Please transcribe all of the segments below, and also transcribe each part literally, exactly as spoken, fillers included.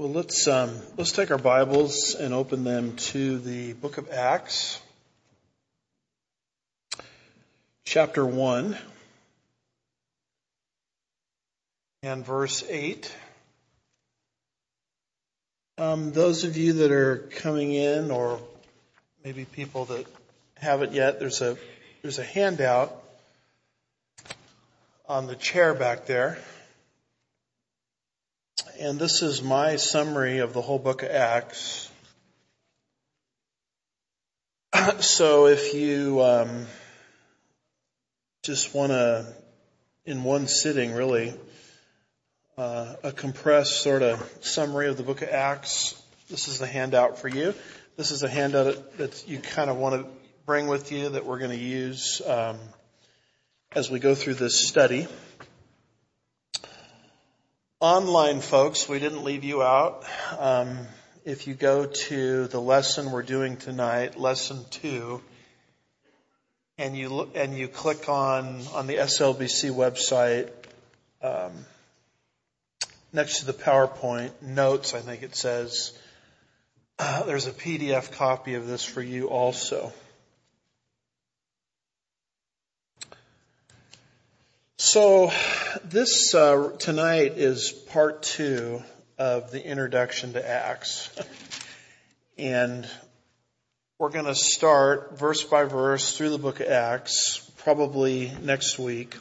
Well, let's um, let's take our Bibles and open them to the book of Acts, chapter one, and verse eight. Um, those of you that are coming in, or maybe people that haven't yet, there's a there's a handout on the chair back there. And this is my summary of the whole book of Acts. So if you um, just want to, in one sitting really, uh, a compressed sort of summary of the book of Acts, this is the handout for you. This is a handout that you kind of want to bring with you that we're going to use um, as we go through this study. Online folks, we didn't leave you out. Um, if you go to the lesson we're doing tonight, lesson two, and you and you click on on the S L B C website um, next to the PowerPoint notes, I think it says, uh, there's a P D F copy of this for you also. So this uh, tonight is part two of the introduction to Acts. And we're going to start verse by verse through the book of Acts, probably next week.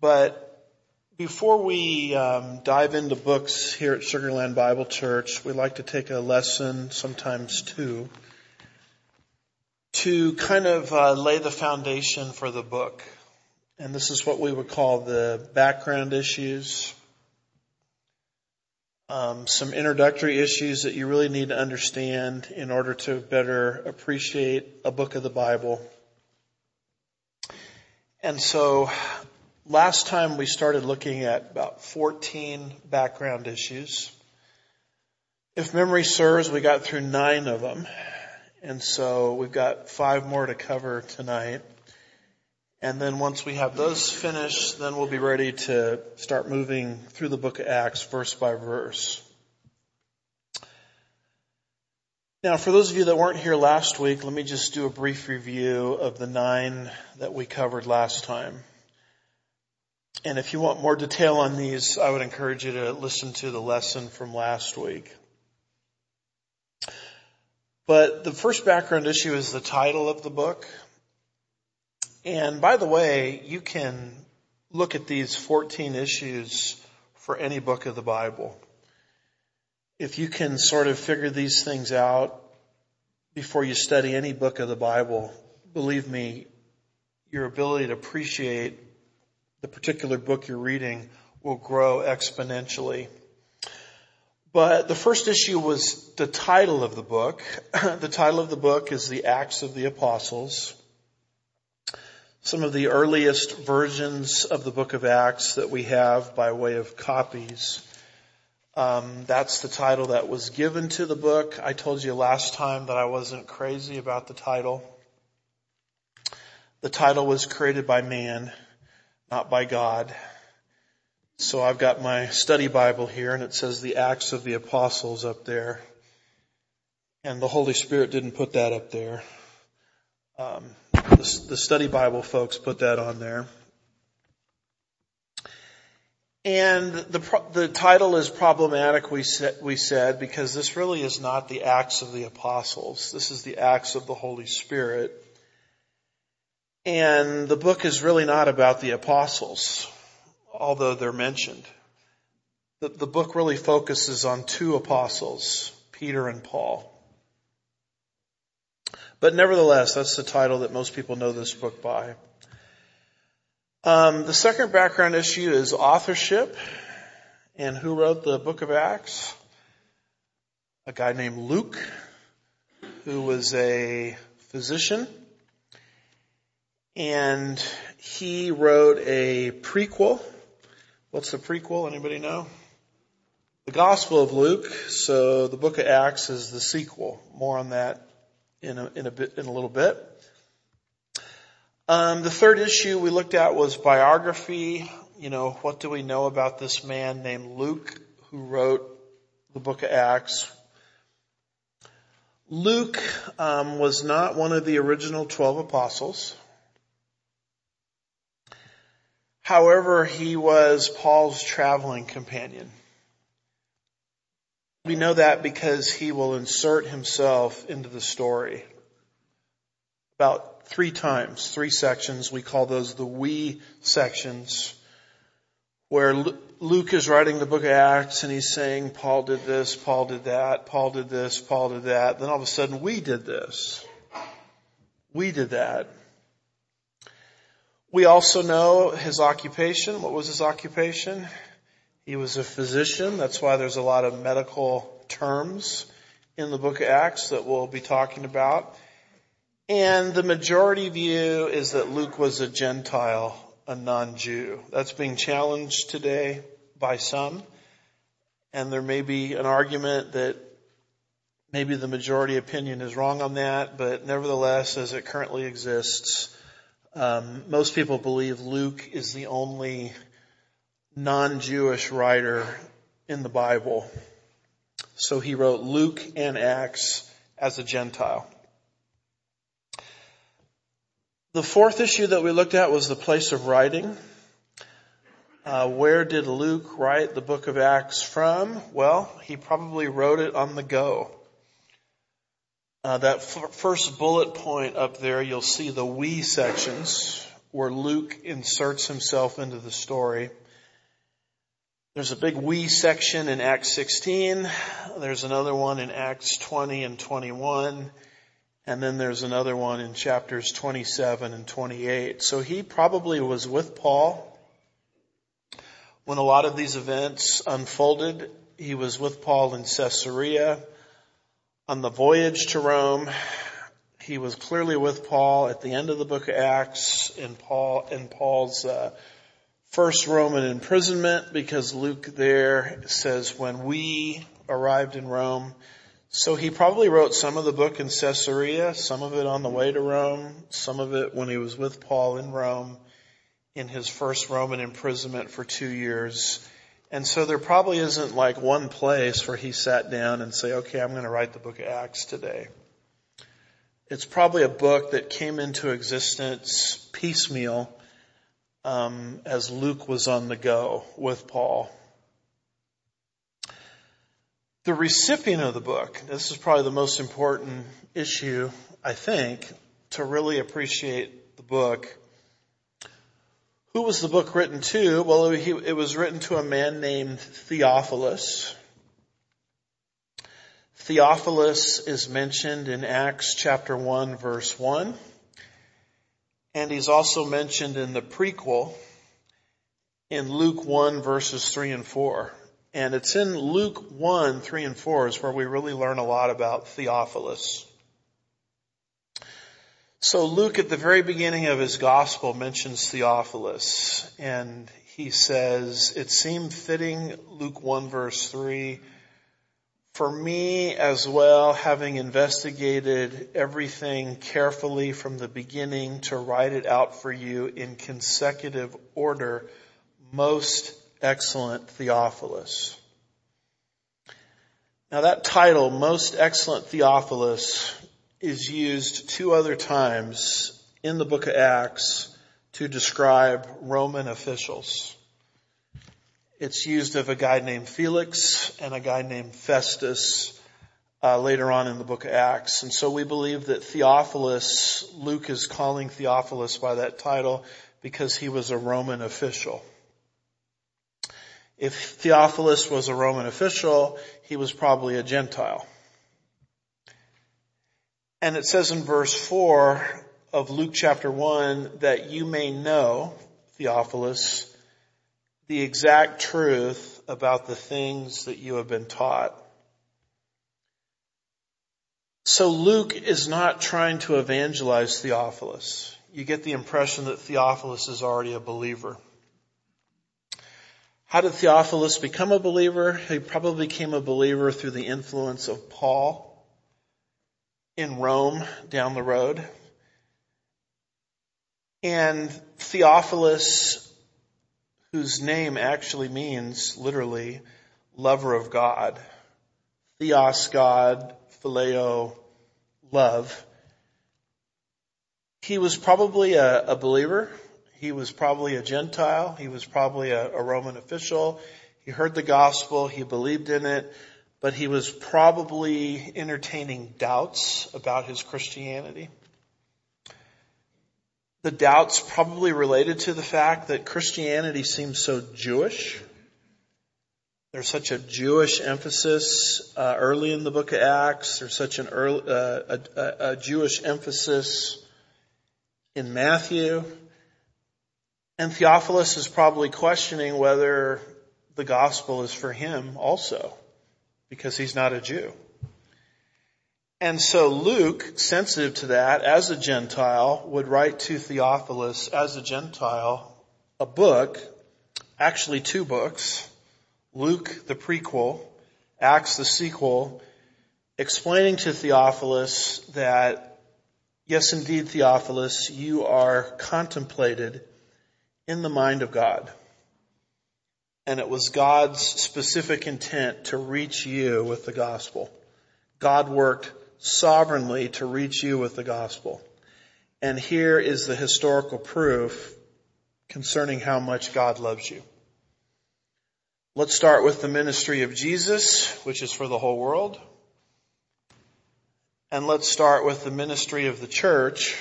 But before we um, dive into books here at Sugar Land Bible Church, we like to take a lesson, sometimes two, to kind of uh, lay the foundation for the book. And this is what we would call the background issues, um, some introductory issues that you really need to understand in order to better appreciate a book of the Bible. And so last time we started looking at about fourteen background issues. If memory serves, we got through nine of them. And so we've got five more to cover tonight. And then once we have those finished, then we'll be ready to start moving through the book of Acts verse by verse. Now, for those of you that weren't here last week, let me just do a brief review of the nine that we covered last time. And if you want more detail on these, I would encourage you to listen to the lesson from last week. But the first background issue is the title of the book. And by the way, you can look at these fourteen issues for any book of the Bible. If you can sort of figure these things out before you study any book of the Bible, believe me, your ability to appreciate the particular book you're reading will grow exponentially. But the first issue was the title of the book. The title of the book is The Acts of the Apostles. Some of the earliest versions of the book of Acts that we have by way of copies. Um, that's the title that was given to the book. I told you last time that I wasn't crazy about the title. The title was created by man, not by God. So I've got my study Bible here, and it says the Acts of the Apostles up there. And the Holy Spirit didn't put that up there. Um, the, the study Bible folks put that on there. And the the title is problematic, we said, we said, because this really is not the Acts of the Apostles. This is the Acts of the Holy Spirit. And the book is really not about the apostles, although they're mentioned. The, the book really focuses on two apostles, Peter and Paul. But nevertheless, that's the title that most people know this book by. Um, the second background issue is authorship. And who wrote the book of Acts? A guy named Luke, who was a physician. And he wrote a prequel. What's the prequel? Anybody know? The Gospel of Luke. So the book of Acts is the sequel. More on that in a, in a bit, in a little bit. Um, the third issue we looked at was biography. You know, what do we know about this man named Luke who wrote the book of Acts. Luke um, was not one of the original twelve apostles. However, he was Paul's traveling companion. We know that because he will insert himself into the story about three times, three sections. We call those the "we" sections, where Luke is writing the book of Acts and he's saying, Paul did this, Paul did that, Paul did this, Paul did that. Then all of a sudden, we did this. We did that. We also know his occupation. What was his occupation? He was a physician. That's why there's a lot of medical terms in the book of Acts that we'll be talking about. And the majority view is that Luke was a Gentile, a non-Jew. That's being challenged today by some. And there may be an argument that maybe the majority opinion is wrong on that, but nevertheless, as it currently exists, Um, most people believe Luke is the only non-Jewish writer in the Bible. So he wrote Luke and Acts as a Gentile. The fourth issue that we looked at was the place of writing. Uh, where did Luke write the book of Acts from? Well, he probably wrote it on the go. Uh, that f- first bullet point up there, you'll see the "we" sections where Luke inserts himself into the story. There's a big "we" section in Acts sixteen. There's another one in Acts twenty and twenty-one. And then there's another one in chapters twenty-seven and twenty-eight. So he probably was with Paul when a lot of these events unfolded. He was with Paul in Caesarea. On the voyage to Rome, he was clearly with Paul at the end of the book of Acts in Paul in Paul's uh, first Roman imprisonment, because Luke there says, when we arrived in Rome. So he probably wrote some of the book in Caesarea, some of it on the way to Rome, some of it when he was with Paul in Rome in his first Roman imprisonment for two years. And so there probably isn't like one place where he sat down and say, okay, I'm going to write the book of Acts today. It's probably a book that came into existence piecemeal um, as Luke was on the go with Paul. The recipient of the book, this is probably the most important issue, I think, to really appreciate the book. Who was the book written to? Well, it was written to a man named Theophilus. Theophilus is mentioned in Acts chapter one, verse one. And he's also mentioned in the prequel in Luke one, verses three and four. And it's in Luke one, three and four is where we really learn a lot about Theophilus. So Luke, at the very beginning of his gospel, mentions Theophilus, and he says, it seemed fitting, Luke one verse three, for me as well, having investigated everything carefully from the beginning, to write it out for you in consecutive order, most excellent Theophilus. Now that title, most excellent Theophilus, is used two other times in the book of Acts to describe Roman officials. It's used of a guy named Felix and a guy named Festus uh, later on in the book of Acts. And so we believe that Theophilus, Luke is calling Theophilus by that title because he was a Roman official. If Theophilus was a Roman official, he was probably a Gentile. And it says in verse four of Luke chapter one that you may know, Theophilus, the exact truth about the things that you have been taught. So Luke is not trying to evangelize Theophilus. You get the impression that Theophilus is already a believer. How did Theophilus become a believer? He probably became a believer through the influence of Paul in Rome down the road. And Theophilus, whose name actually means literally lover of God. Theos, God, phileo, love. He was probably a, a believer. He was probably a Gentile. He was probably a, a Roman official. He heard the gospel. He believed in it. But he was probably entertaining doubts about his Christianity. The doubts probably related to the fact that Christianity seems so Jewish. There's such a Jewish emphasis uh, early in the book of Acts. There's such an early, uh, a, a Jewish emphasis in Matthew. And Theophilus is probably questioning whether the gospel is for him also, because he's not a Jew. And so Luke, sensitive to that, as a Gentile, would write to Theophilus, as a Gentile, a book, actually two books, Luke the prequel, Acts the sequel, explaining to Theophilus that, yes, indeed, Theophilus, you are contemplated in the mind of God. And it was God's specific intent to reach you with the gospel. God worked sovereignly to reach you with the gospel. And here is the historical proof concerning how much God loves you. Let's start with the ministry of Jesus, which is for the whole world. And let's start with the ministry of the church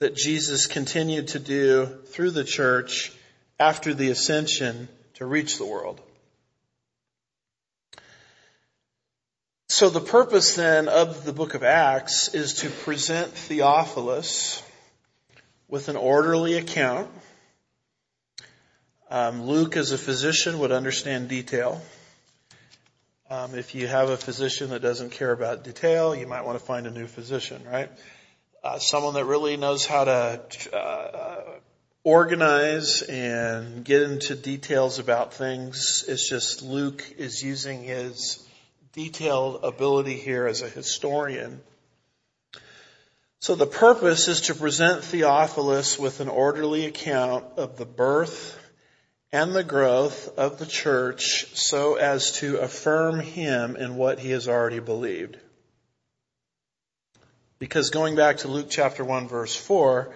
that Jesus continued to do through the church after the ascension to reach the world. So the purpose then of the book of Acts is to present Theophilus with an orderly account. Um, Luke, as a physician, would understand detail. Um, if you have a physician that doesn't care about detail, you might want to find a new physician, right? Uh, someone that really knows how to uh, organize and get into details about things. It's just Luke is using his detailed ability here as a historian. So the purpose is to present Theophilus with an orderly account of the birth and the growth of the church so as to affirm him in what he has already believed. Because going back to Luke chapter one verse four,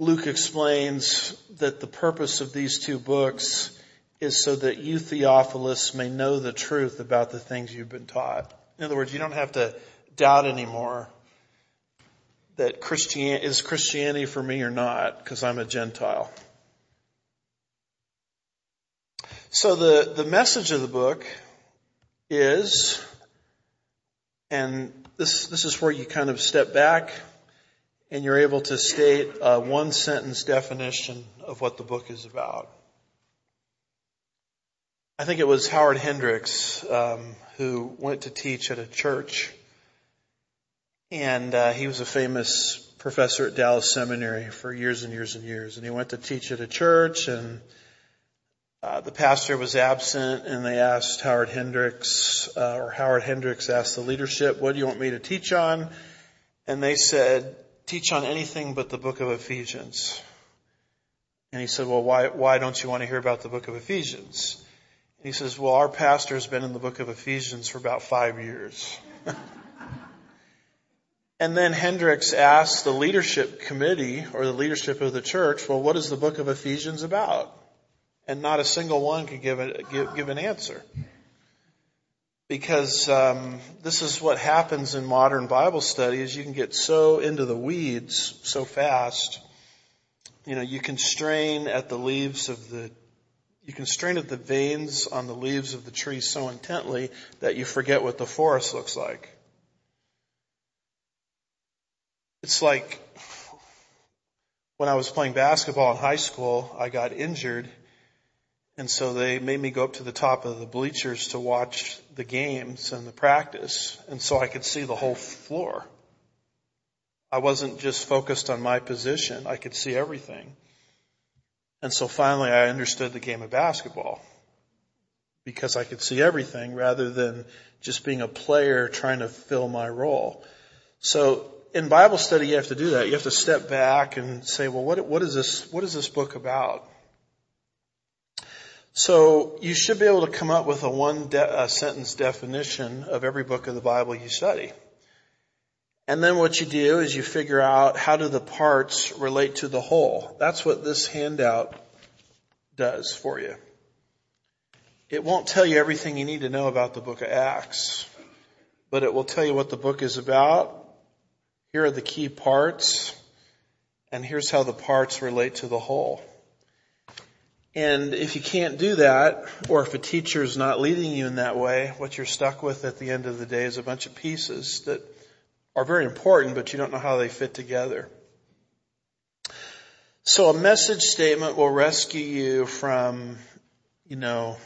Luke explains that the purpose of these two books is so that you, Theophilus, may know the truth about the things you've been taught. In other words, you don't have to doubt anymore that Christian is Christianity for me or not, because I'm a Gentile. So the, the message of the book is, and this this is where you kind of step back and you're able to state a one-sentence definition of what the book is about. I think it was Howard Hendricks um, who went to teach at a church, and uh, he was a famous professor at Dallas Seminary for years and years and years. And he went to teach at a church, and uh, the pastor was absent, and they asked Howard Hendricks, uh, or Howard Hendricks asked the leadership, "What do you want me to teach on?" And they said, "Teach on anything but the book of Ephesians." And he said, "Well, why why don't you want to hear about the book of Ephesians?" He says, "Well, our pastor has been in the book of Ephesians for about five years. And then Hendricks asked the leadership committee or the leadership of the church, "Well, what is the book of Ephesians about?" And not a single one could give, a, give, give an answer. Because um, this is what happens in modern Bible study is you can get so into the weeds so fast. You know, you can strain at the leaves of the You can strain at the veins on the leaves of the tree so intently that you forget what the forest looks like. It's like when I was playing basketball in high school, I got injured, and so they made me go up to the top of the bleachers to watch the games and the practice, and so I could see the whole floor. I wasn't just focused on my position. I could see everything. And so finally I understood the game of basketball because I could see everything rather than just being a player trying to fill my role. So in Bible study, you have to do that. You have to step back and say, well, what, what is this, what is this book about? So you should be able to come up with a one de- a sentence definition of every book of the Bible you study. And then what you do is you figure out how do the parts relate to the whole. That's what this handout does for you. It won't tell you everything you need to know about the book of Acts, but it will tell you what the book is about. Here are the key parts, and here's how the parts relate to the whole. And if you can't do that, or if a teacher is not leading you in that way, what you're stuck with at the end of the day is a bunch of pieces that are very important, but you don't know how they fit together. So a message statement will rescue you from, you know,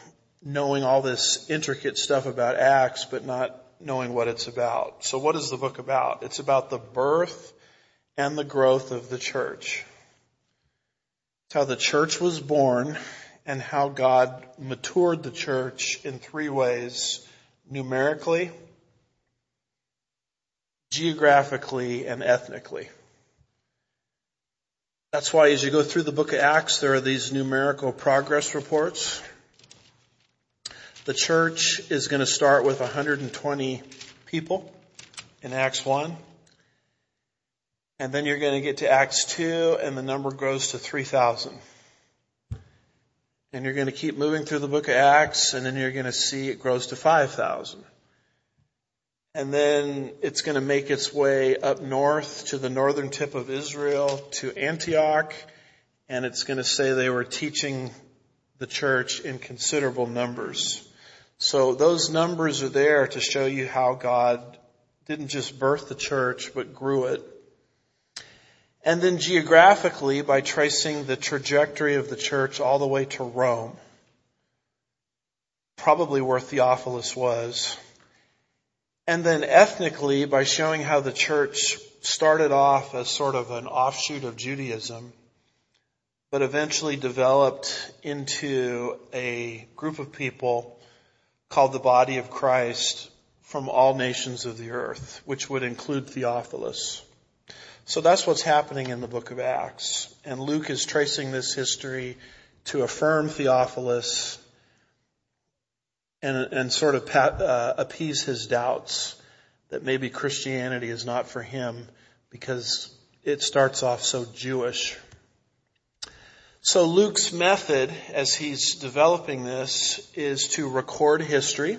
knowing all this intricate stuff about Acts, but not knowing what it's about. So what is the book about? It's about the birth and the growth of the church. It's how the church was born and how God matured the church in three ways: numerically, geographically, and ethnically. That's why as you go through the book of Acts, there are these numerical progress reports. The church is going to start with one hundred twenty people in Acts one. And then you're going to get to Acts two, and the number grows to three thousand. And you're going to keep moving through the book of Acts, and then you're going to see it grows to five thousand. And then it's going to make its way up north to the northern tip of Israel to Antioch. And it's going to say they were teaching the church in considerable numbers. So those numbers are there to show you how God didn't just birth the church, but grew it. And then geographically, by tracing the trajectory of the church all the way to Rome, probably where Theophilus was. And then ethnically, by showing how the church started off as sort of an offshoot of Judaism, but eventually developed into a group of people called the body of Christ from all nations of the earth, which would include Theophilus. So that's what's happening in the book of Acts. And Luke is tracing this history to affirm Theophilus And, and sort of pat, uh, appease his doubts that maybe Christianity is not for him because it starts off so Jewish. So Luke's method as he's developing this is to record history.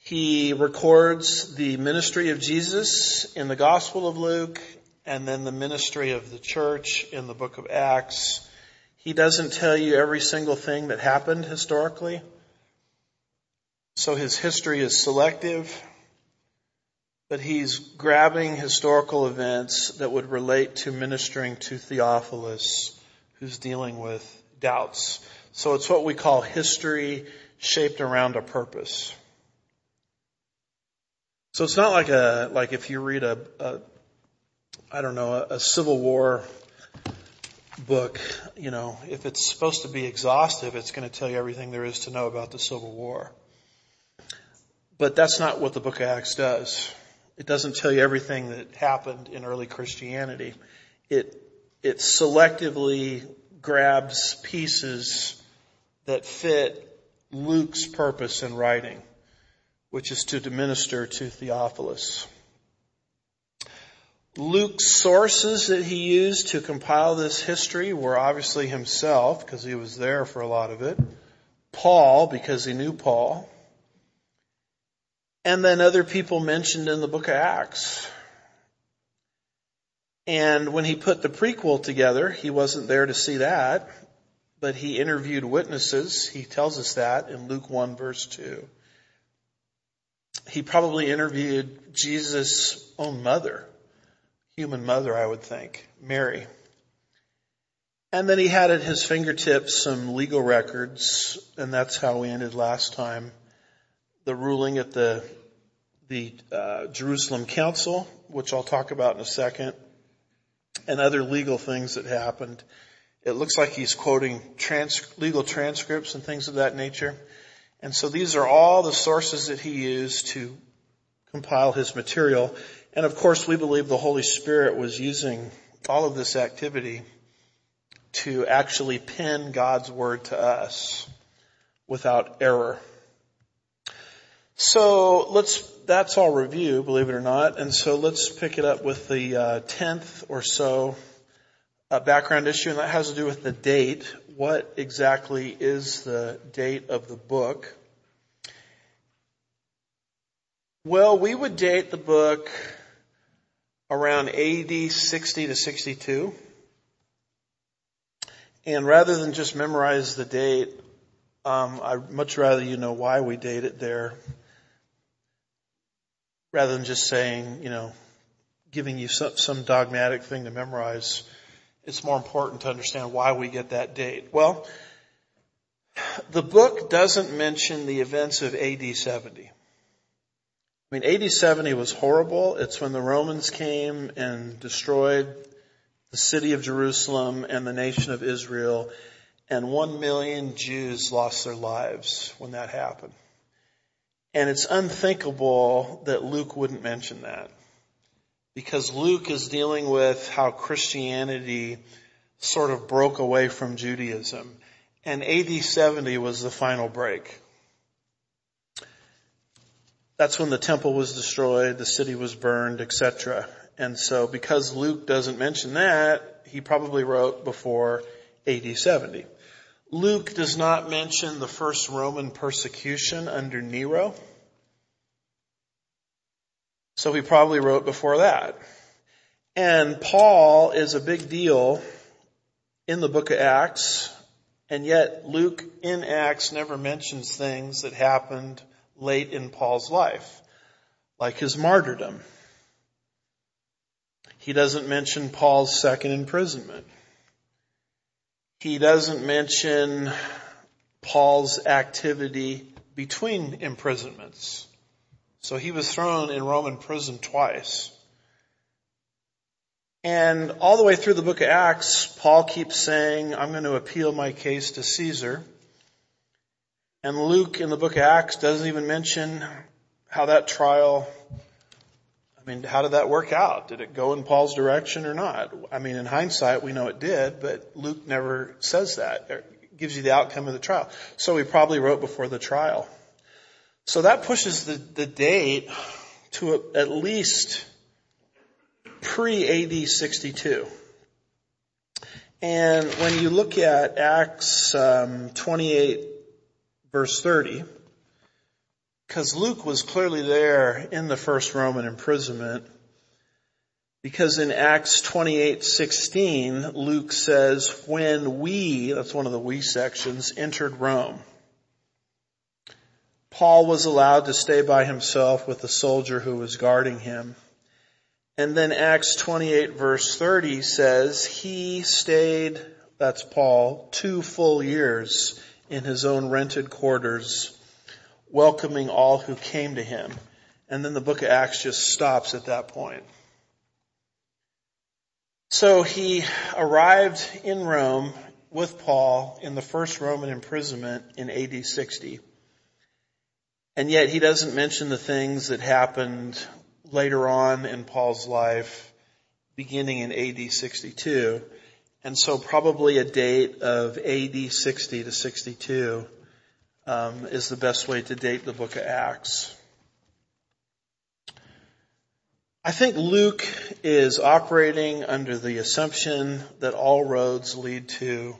He records the ministry of Jesus in the Gospel of Luke and then the ministry of the church in the book of Acts. He doesn't tell you every single thing that happened historically. So his history is selective, but he's grabbing historical events that would relate to ministering to Theophilus, who's dealing with doubts. So it's what we call history shaped around a purpose. So it's not like a like if you read a, a I don't know, a, a Civil War book, you know, if it's supposed to be exhaustive, it's going to tell you everything there is to know about the Civil War. But that's not what the book of Acts does. It doesn't tell you everything that happened in early Christianity. It it selectively grabs pieces that fit Luke's purpose in writing, which is to minister to Theophilus. Luke's sources that he used to compile this history were obviously himself, because he was there for a lot of it, Paul, because he knew Paul, and then other people mentioned in the book of Acts. And when he put the prequel together, he wasn't there to see that, but he interviewed witnesses. He tells us that in Luke one, verse two. He probably interviewed Jesus' own mother. Human mother, I would think, Mary. And then he had at his fingertips some legal records, and that's how we ended last time. The ruling at the the uh, Jerusalem Council, which I'll talk about in a second, and other legal things that happened. It looks like he's quoting trans, legal transcripts and things of that nature. And so these are all the sources that he used to compile his material. And of course, we believe the Holy Spirit was using all of this activity to actually pen God's word to us without error. So let's, that's our review, believe it or not. And so let's pick it up with the uh, tenth or so uh, background issue, and that has to do with the date. What exactly is the date of the book? Well, we would date the book around A D sixty to sixty-two. And rather than just memorize the date, um, I'd much rather you know why we date it there, rather than just saying, you know, giving you some, some dogmatic thing to memorize. It's more important to understand why we get that date. Well, the book doesn't mention the events of A D seventy. I mean, A D seventy was horrible. It's when the Romans came and destroyed the city of Jerusalem and the nation of Israel, and one million Jews lost their lives when that happened. And it's unthinkable that Luke wouldn't mention that, because Luke is dealing with how Christianity sort of broke away from Judaism. And A D seventy was the final break. That's when the temple was destroyed, the city was burned, et cetera. And so because Luke doesn't mention that, he probably wrote before A D seventy. Luke does not mention the first Roman persecution under Nero, so he probably wrote before that. And Paul is a big deal in the book of Acts, and yet Luke in Acts never mentions things that happened late in Paul's life, like his martyrdom. He doesn't mention Paul's second imprisonment. He doesn't mention Paul's activity between imprisonments. So he was thrown in Roman prison twice. And all the way through the book of Acts, Paul keeps saying, I'm going to appeal my case to Caesar. And Luke in the book of Acts doesn't even mention how that trial, I mean, how did that work out? Did it go in Paul's direction or not? I mean, in hindsight, we know it did, but Luke never says that. It gives you the outcome of the trial. So he probably wrote before the trial. So that pushes the, the date to a, at least pre-A D sixty-two. And when you look at Acts um, twenty-eight, verse thirty, because Luke was clearly there in the first Roman imprisonment, because in Acts twenty-eight sixteen, Luke says, when we, that's one of the we sections, entered Rome, Paul was allowed to stay by himself with the soldier who was guarding him. And then Acts twenty-eight verse thirty says, he stayed, that's Paul, two full years in his own rented quarters, welcoming all who came to him. And then the book of Acts just stops at that point. So he arrived in Rome with Paul in the first Roman imprisonment in A D sixty. And yet he doesn't mention the things that happened later on in Paul's life, beginning in A D sixty-two. And so probably a date of A D sixty to sixty-two um, is the best way to date the book of Acts. I think Luke is operating under the assumption that all roads lead to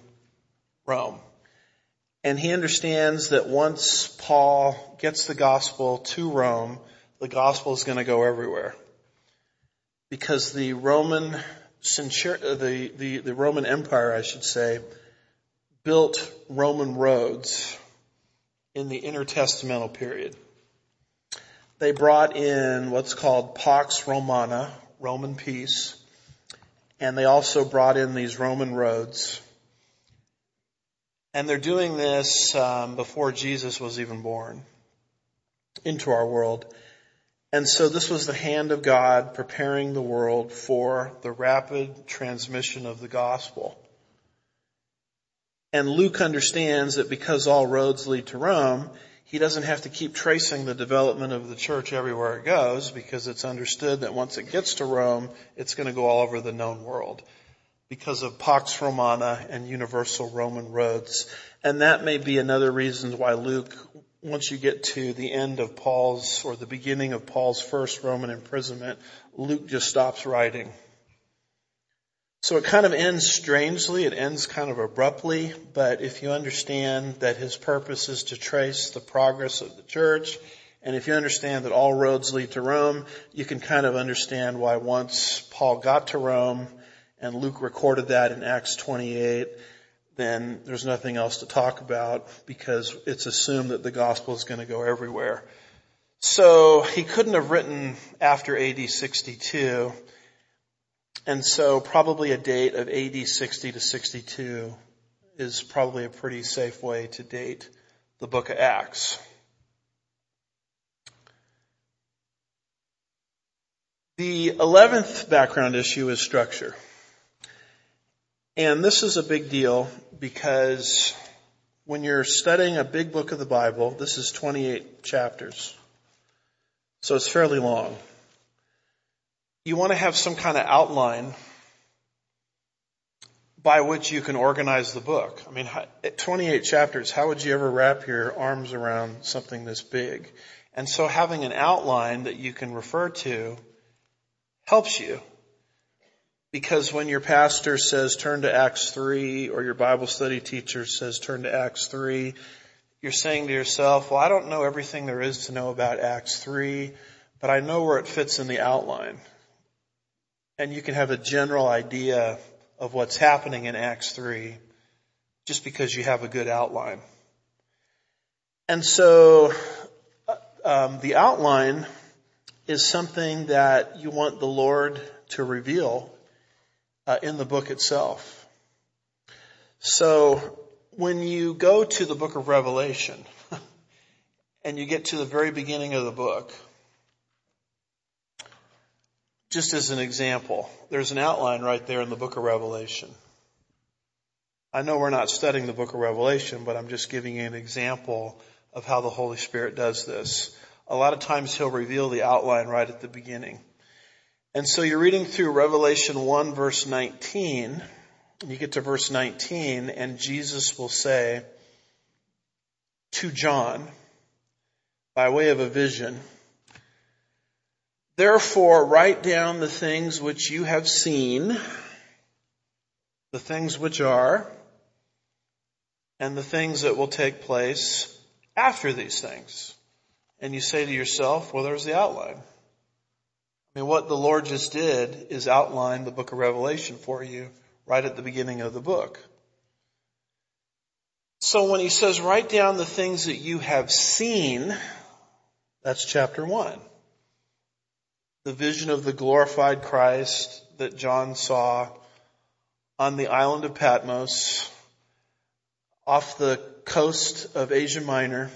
Rome. And he understands that once Paul gets the gospel to Rome, the gospel is going to go everywhere. Because the Roman Centur- the, the, the Roman Empire, I should say, built Roman roads in the intertestamental period. They brought in what's called Pax Romana, Roman peace, and they also brought in these Roman roads. And they're doing this um, before Jesus was even born into our world. And so this was the hand of God preparing the world for the rapid transmission of the gospel. And Luke understands that because all roads lead to Rome, he doesn't have to keep tracing the development of the church everywhere it goes, because it's understood that once it gets to Rome, it's going to go all over the known world. because of Pax Romana and universal Roman roads. And that may be another reason why Luke, once you get to the end of Paul's or the beginning of Paul's first Roman imprisonment, Luke just stops writing. So it kind of ends strangely. It ends kind of abruptly. But if you understand that his purpose is to trace the progress of the church, and if you understand that all roads lead to Rome, you can kind of understand why once Paul got to Rome, and Luke recorded that in Acts twenty-eight, then there's nothing else to talk about because it's assumed that the gospel is going to go everywhere. So he couldn't have written after A D sixty-two. And so probably a date of A D sixty to sixty-two is probably a pretty safe way to date the book of Acts. The eleventh background issue is structure. And this is a big deal because when you're studying a big book of the Bible, this is twenty-eight chapters. So it's fairly long. You want to have some kind of outline by which you can organize the book. I mean, at twenty-eight chapters, how would you ever wrap your arms around something this big? And so having an outline that you can refer to helps you. Because when your pastor says turn to Acts three or your Bible study teacher says turn to Acts three, you're saying to yourself, well, I don't know everything there is to know about Acts three, but I know where it fits in the outline. And you can have a general idea of what's happening in Acts three just because you have a good outline. And so um, the outline is something that you want the Lord to reveal Uh, in the book itself. So when you go to the book of Revelation and you get to the very beginning of the book, just as an example, there's an outline right there in the book of Revelation. I know we're not studying the book of Revelation, but I'm just giving you an example of how the Holy Spirit does this. A lot of times he'll reveal the outline right at the beginning. And so you're reading through Revelation one, verse nineteen, and you get to verse nineteen, and Jesus will say to John, by way of a vision, "Therefore write down the things which you have seen, the things which are, and the things that will take place after these things." And you say to yourself, well, there's the outline. I mean, what the Lord just did is outline the book of Revelation for you right at the beginning of the book. So when he says, write down the things that you have seen, that's chapter one. The vision of the glorified Christ that John saw on the island of Patmos, off the coast of Asia Minor,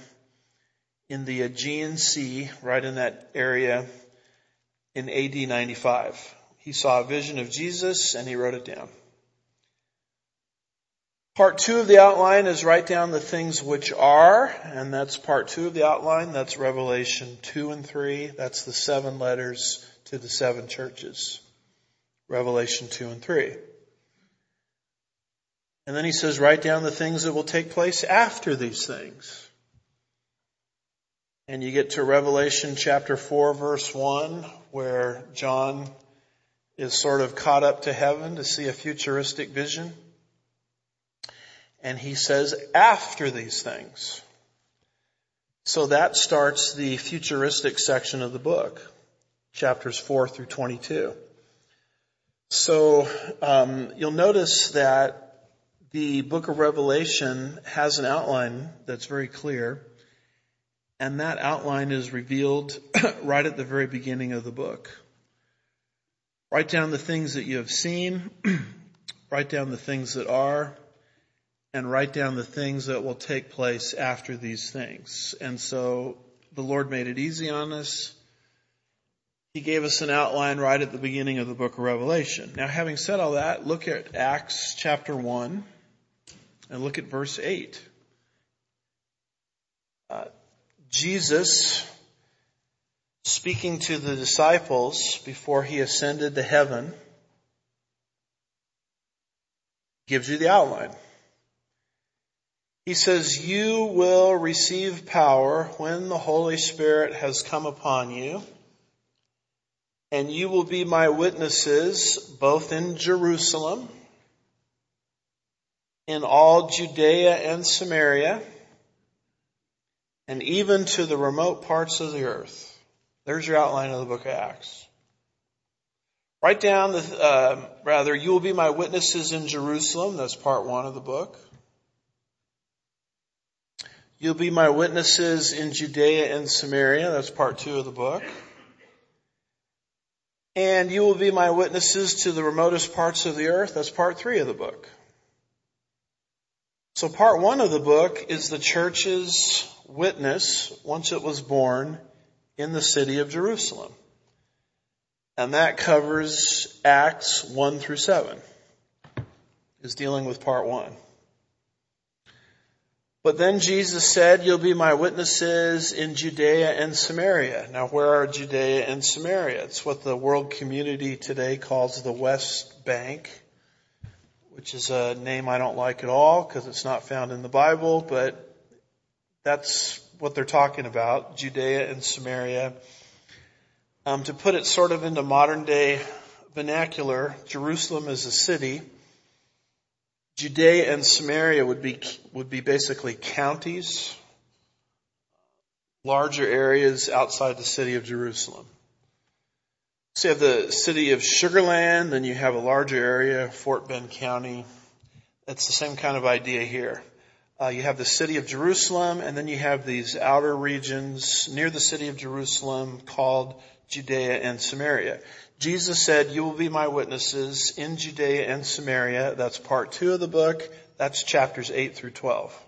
in the Aegean Sea, right in that area. In A D ninety-five, he saw a vision of Jesus and he wrote it down. Part two of the outline is write down the things which are, and that's part two of the outline. That's Revelation two and three. That's the seven letters to the seven churches. Revelation two and three. And then he says, write down the things that will take place after these things. And you get to Revelation chapter four, verse one, where John is sort of caught up to heaven to see a futuristic vision. And he says, after these things. So that starts the futuristic section of the book, chapters four through twenty-two. So um, you'll notice that the book of Revelation has an outline that's very clear. And that outline is revealed right at the very beginning of the book. Write down the things that you have seen, write down the things that are, and write down the things that will take place after these things. And so the Lord made it easy on us. He gave us an outline right at the beginning of the book of Revelation. Now, having said all that, look at Acts chapter one and look at verse eight. Uh, Jesus, speaking to the disciples before he ascended to heaven, gives you the outline. He says, you will receive power when the Holy Spirit has come upon you, and you will be my witnesses both in Jerusalem, in all Judea and Samaria, and even to the remote parts of the earth. There's your outline of the book of Acts. Write down, the, uh, rather, you will be my witnesses in Jerusalem. That's part one of the book. You'll be my witnesses in Judea and Samaria. That's part two of the book. And you will be my witnesses to the remotest parts of the earth. That's part three of the book. So part one of the book is the church's witness once it was born in the city of Jerusalem. And that covers Acts one through seven, is dealing with part one. But then Jesus said, you'll be my witnesses in Judea and Samaria. Now, where are Judea and Samaria? It's what the world community today calls the West Bank, which is a name I don't like at all because it's not found in the Bible, but that's what they're talking about, Judea and Samaria. Um, to put it sort of into modern day vernacular, Jerusalem is a city. Judea and Samaria would be would be basically counties, larger areas outside the city of Jerusalem. So you have the city of Sugar Land, then you have a larger area, Fort Bend County. That's the same kind of idea here. Uh, you have the city of Jerusalem, and then you have these outer regions near the city of Jerusalem called Judea and Samaria. Jesus said, you will be my witnesses in Judea and Samaria. That's part two of the book. That's chapters eight through twelve.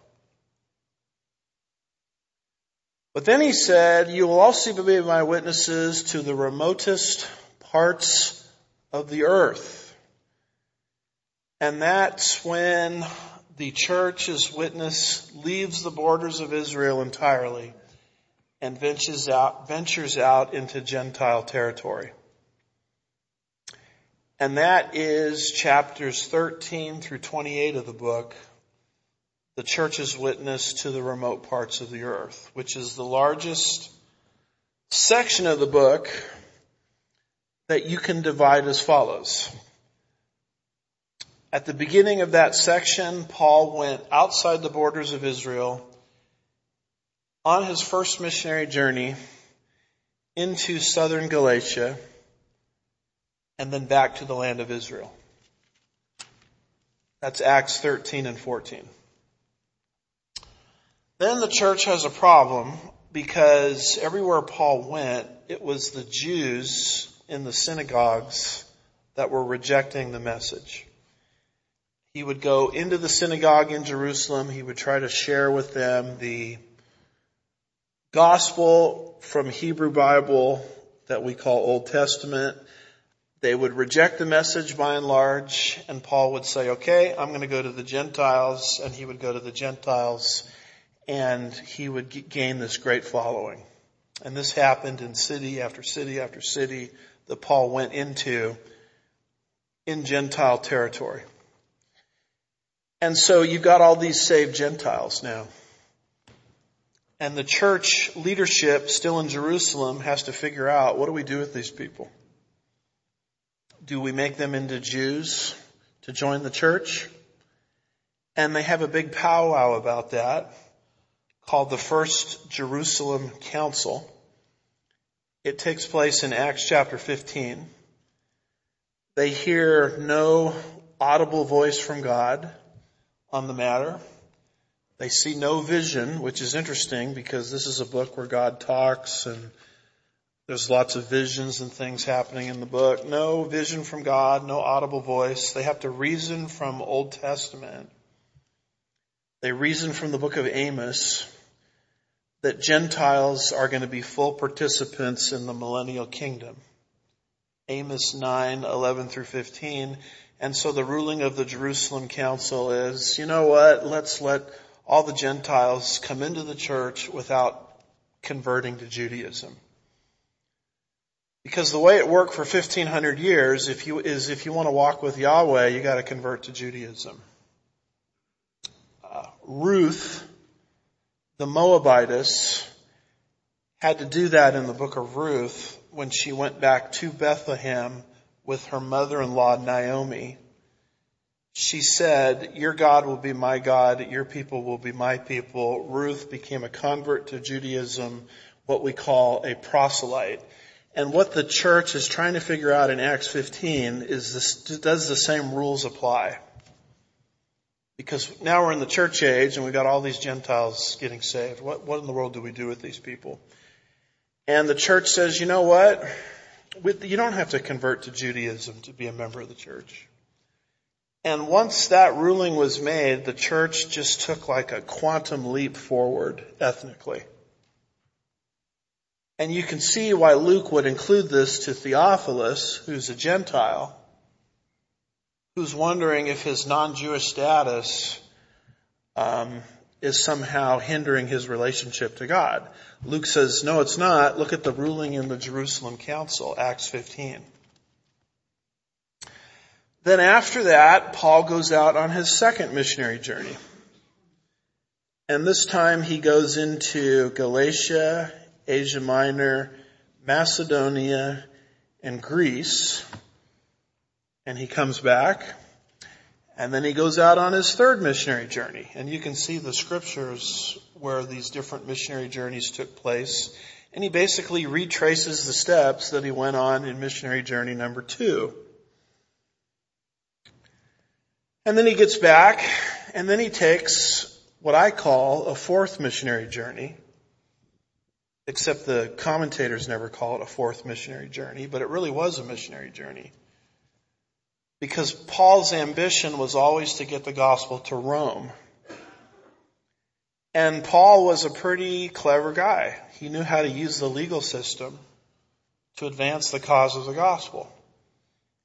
But then he said, you will also be my witnesses to the remotest parts of the earth. And that's when the church's witness leaves the borders of Israel entirely and ventures out, ventures out into Gentile territory. And that is chapters thirteen through twenty-eight of the book, the church's witness to the remote parts of the earth, which is the largest section of the book that you can divide as follows. At the beginning of that section, Paul went outside the borders of Israel on his first missionary journey into southern Galatia and then back to the land of Israel. That's Acts thirteen and fourteen. Then the church has a problem because everywhere Paul went, it was the Jews in the synagogues that were rejecting the message. He would go into the synagogue in Jerusalem. He would try to share with them the gospel from Hebrew Bible that we call Old Testament. They would reject the message by and large, and Paul would say, okay, I'm going to go to the Gentiles, and he would go to the Gentiles, and he would g- gain this great following. And this happened in city after city after city that Paul went into in Gentile territory. And so you've got all these saved Gentiles now. And the church leadership still in Jerusalem has to figure out, what do we do with these people? Do we make them into Jews to join the church? And they have a big powwow about that called the First Jerusalem Council. It takes place in Acts chapter fifteen. They hear no audible voice from God on the matter. They see no vision, which is interesting because this is a book where God talks and there's lots of visions and things happening in the book. No vision from God, no audible voice. They have to reason from Old Testament. They reason from the book of Amos that Gentiles are going to be full participants in the millennial kingdom. Amos nine, eleven through fifteen. And so the ruling of the Jerusalem Council is, you know what, let's let all the Gentiles come into the church without converting to Judaism. Because the way it worked for fifteen hundred years if you, is if you want to walk with Yahweh, you got to convert to Judaism. Ruth, the Moabitess, had to do that in the book of Ruth when she went back to Bethlehem with her mother-in-law, Naomi. She said, "Your God will be my God. Your people will be my people." Ruth became a convert to Judaism, what we call a proselyte. And what the church is trying to figure out in Acts fifteen is this: does the same rules apply? Because now we're in the church age and we've got all these Gentiles getting saved. What, what in the world do we do with these people? And the church says, you know what? With, you don't have to convert to Judaism to be a member of the church. And once that ruling was made, the church just took like a quantum leap forward ethnically. And you can see why Luke would include this to Theophilus, who's a Gentile, who's wondering if his non-Jewish status um, is somehow hindering his relationship to God. Luke says, no, it's not. Look at the ruling in the Jerusalem Council, Acts fifteen. Then after that, Paul goes out on his second missionary journey. And this time he goes into Galatia, Asia Minor, Macedonia, and Greece. And he comes back. And then he goes out on his third missionary journey. And you can see the scriptures where these different missionary journeys took place. And he basically retraces the steps that he went on in missionary journey number two. And then he gets back, and then he takes what I call a fourth missionary journey, except the commentators never call it a fourth missionary journey, but it really was a missionary journey. Because Paul's ambition was always to get the gospel to Rome. And Paul was a pretty clever guy. He knew how to use the legal system to advance the cause of the gospel.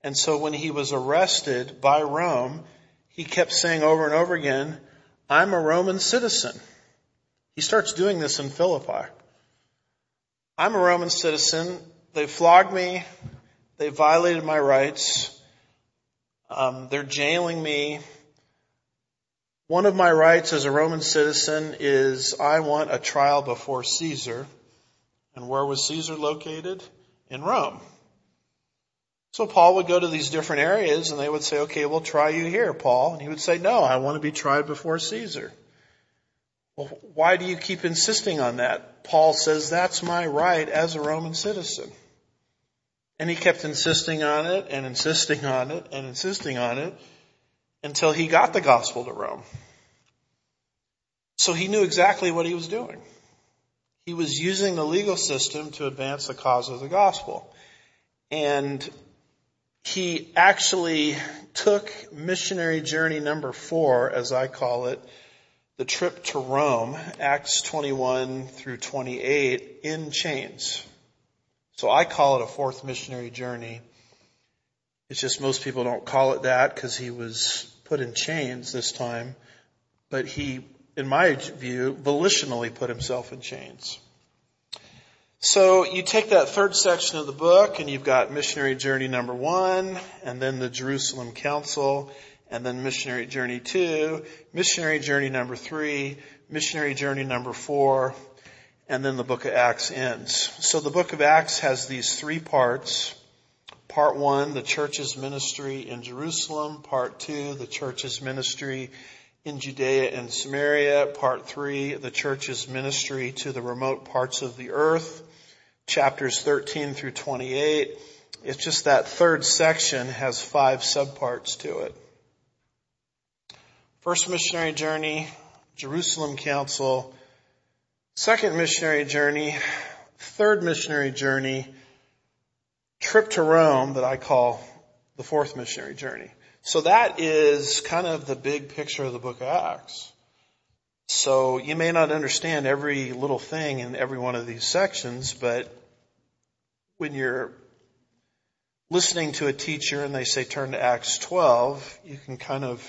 And so when he was arrested by Rome, he kept saying over and over again, "I'm a Roman citizen." He starts doing this in Philippi. "I'm a Roman citizen. They flogged me. They violated my rights. Um, they're jailing me. One of my rights as a Roman citizen is I want a trial before Caesar." And where was Caesar located? In Rome. So Paul would go to these different areas and they would say, "Okay, we'll try you here, Paul." And he would say, "No, I want to be tried before Caesar." "Well, why do you keep insisting on that?" Paul says, "That's my right as a Roman citizen." And he kept insisting on it and insisting on it and insisting on it until he got the gospel to Rome. So he knew exactly what he was doing. He was using the legal system to advance the cause of the gospel. And he actually took missionary journey number four, as I call it, the trip to Rome, Acts twenty-one through twenty-eight, in chains. So I call it a fourth missionary journey. It's just most people don't call it that because he was put in chains this time. But he, in my view, volitionally put himself in chains. So you take that third section of the book and you've got missionary journey number one, and then the Jerusalem Council, and then missionary journey two, missionary journey number three, missionary journey number four, and then the book of Acts ends. So the book of Acts has these three parts. Part one, the church's ministry in Jerusalem. Part two, the church's ministry in Judea and Samaria. Part three, the church's ministry to the remote parts of the earth. Chapters thirteen through twenty-eight. It's just that third section has five subparts to it. First missionary journey, Jerusalem Council. Second missionary journey. Third missionary journey. Trip to Rome that I call the fourth missionary journey. So that is kind of the big picture of the book of Acts. So you may not understand every little thing in every one of these sections, but when you're listening to a teacher and they say turn to Acts twelve, you can kind of,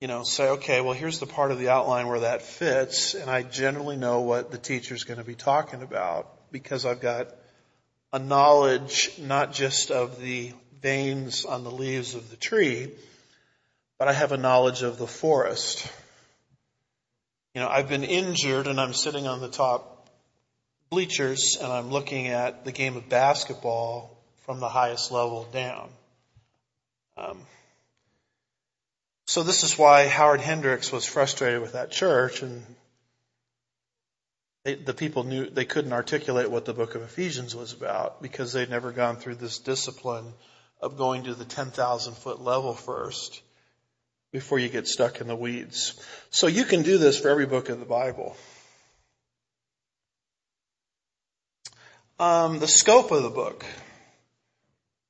you know, say, okay, well, here's the part of the outline where that fits, and I generally know what the teacher's going to be talking about because I've got a knowledge not just of the veins on the leaves of the tree, but I have a knowledge of the forest. You know, I've been injured and I'm sitting on the top bleachers and I'm looking at the game of basketball from the highest level down. Um, so this is why Howard Hendricks was frustrated with that church, and they, the people knew they couldn't articulate what the book of Ephesians was about because they'd never gone through this discipline of going to the ten thousand foot level first before you get stuck in the weeds. So you can do this for every book of the Bible. Um, the scope of the book.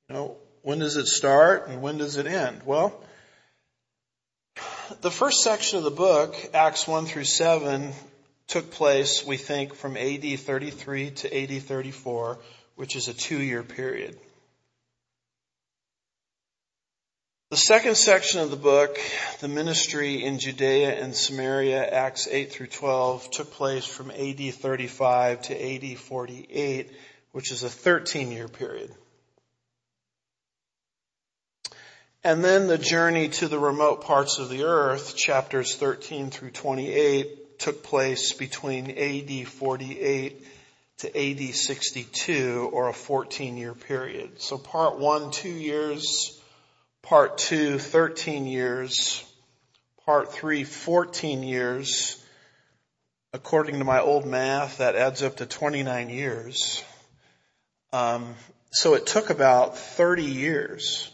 You know, when does it start and when does it end? Well, the first section of the book, Acts one through seven, took place, we think, from A D thirty-three to A D thirty-four, which is a two-year period. The second section of the book, the ministry in Judea and Samaria, Acts eight through twelve, took place from A D thirty-five to A D forty-eight, which is a thirteen-year period. And then the journey to the remote parts of the earth, chapters thirteen through twenty-eight, took place between A D forty-eight to A D sixty-two, or a fourteen-year period. So part one, two years. Part two, thirteen years. Part three, fourteen years. According to my old math, that adds up to twenty-nine years. Um, so it took about thirty years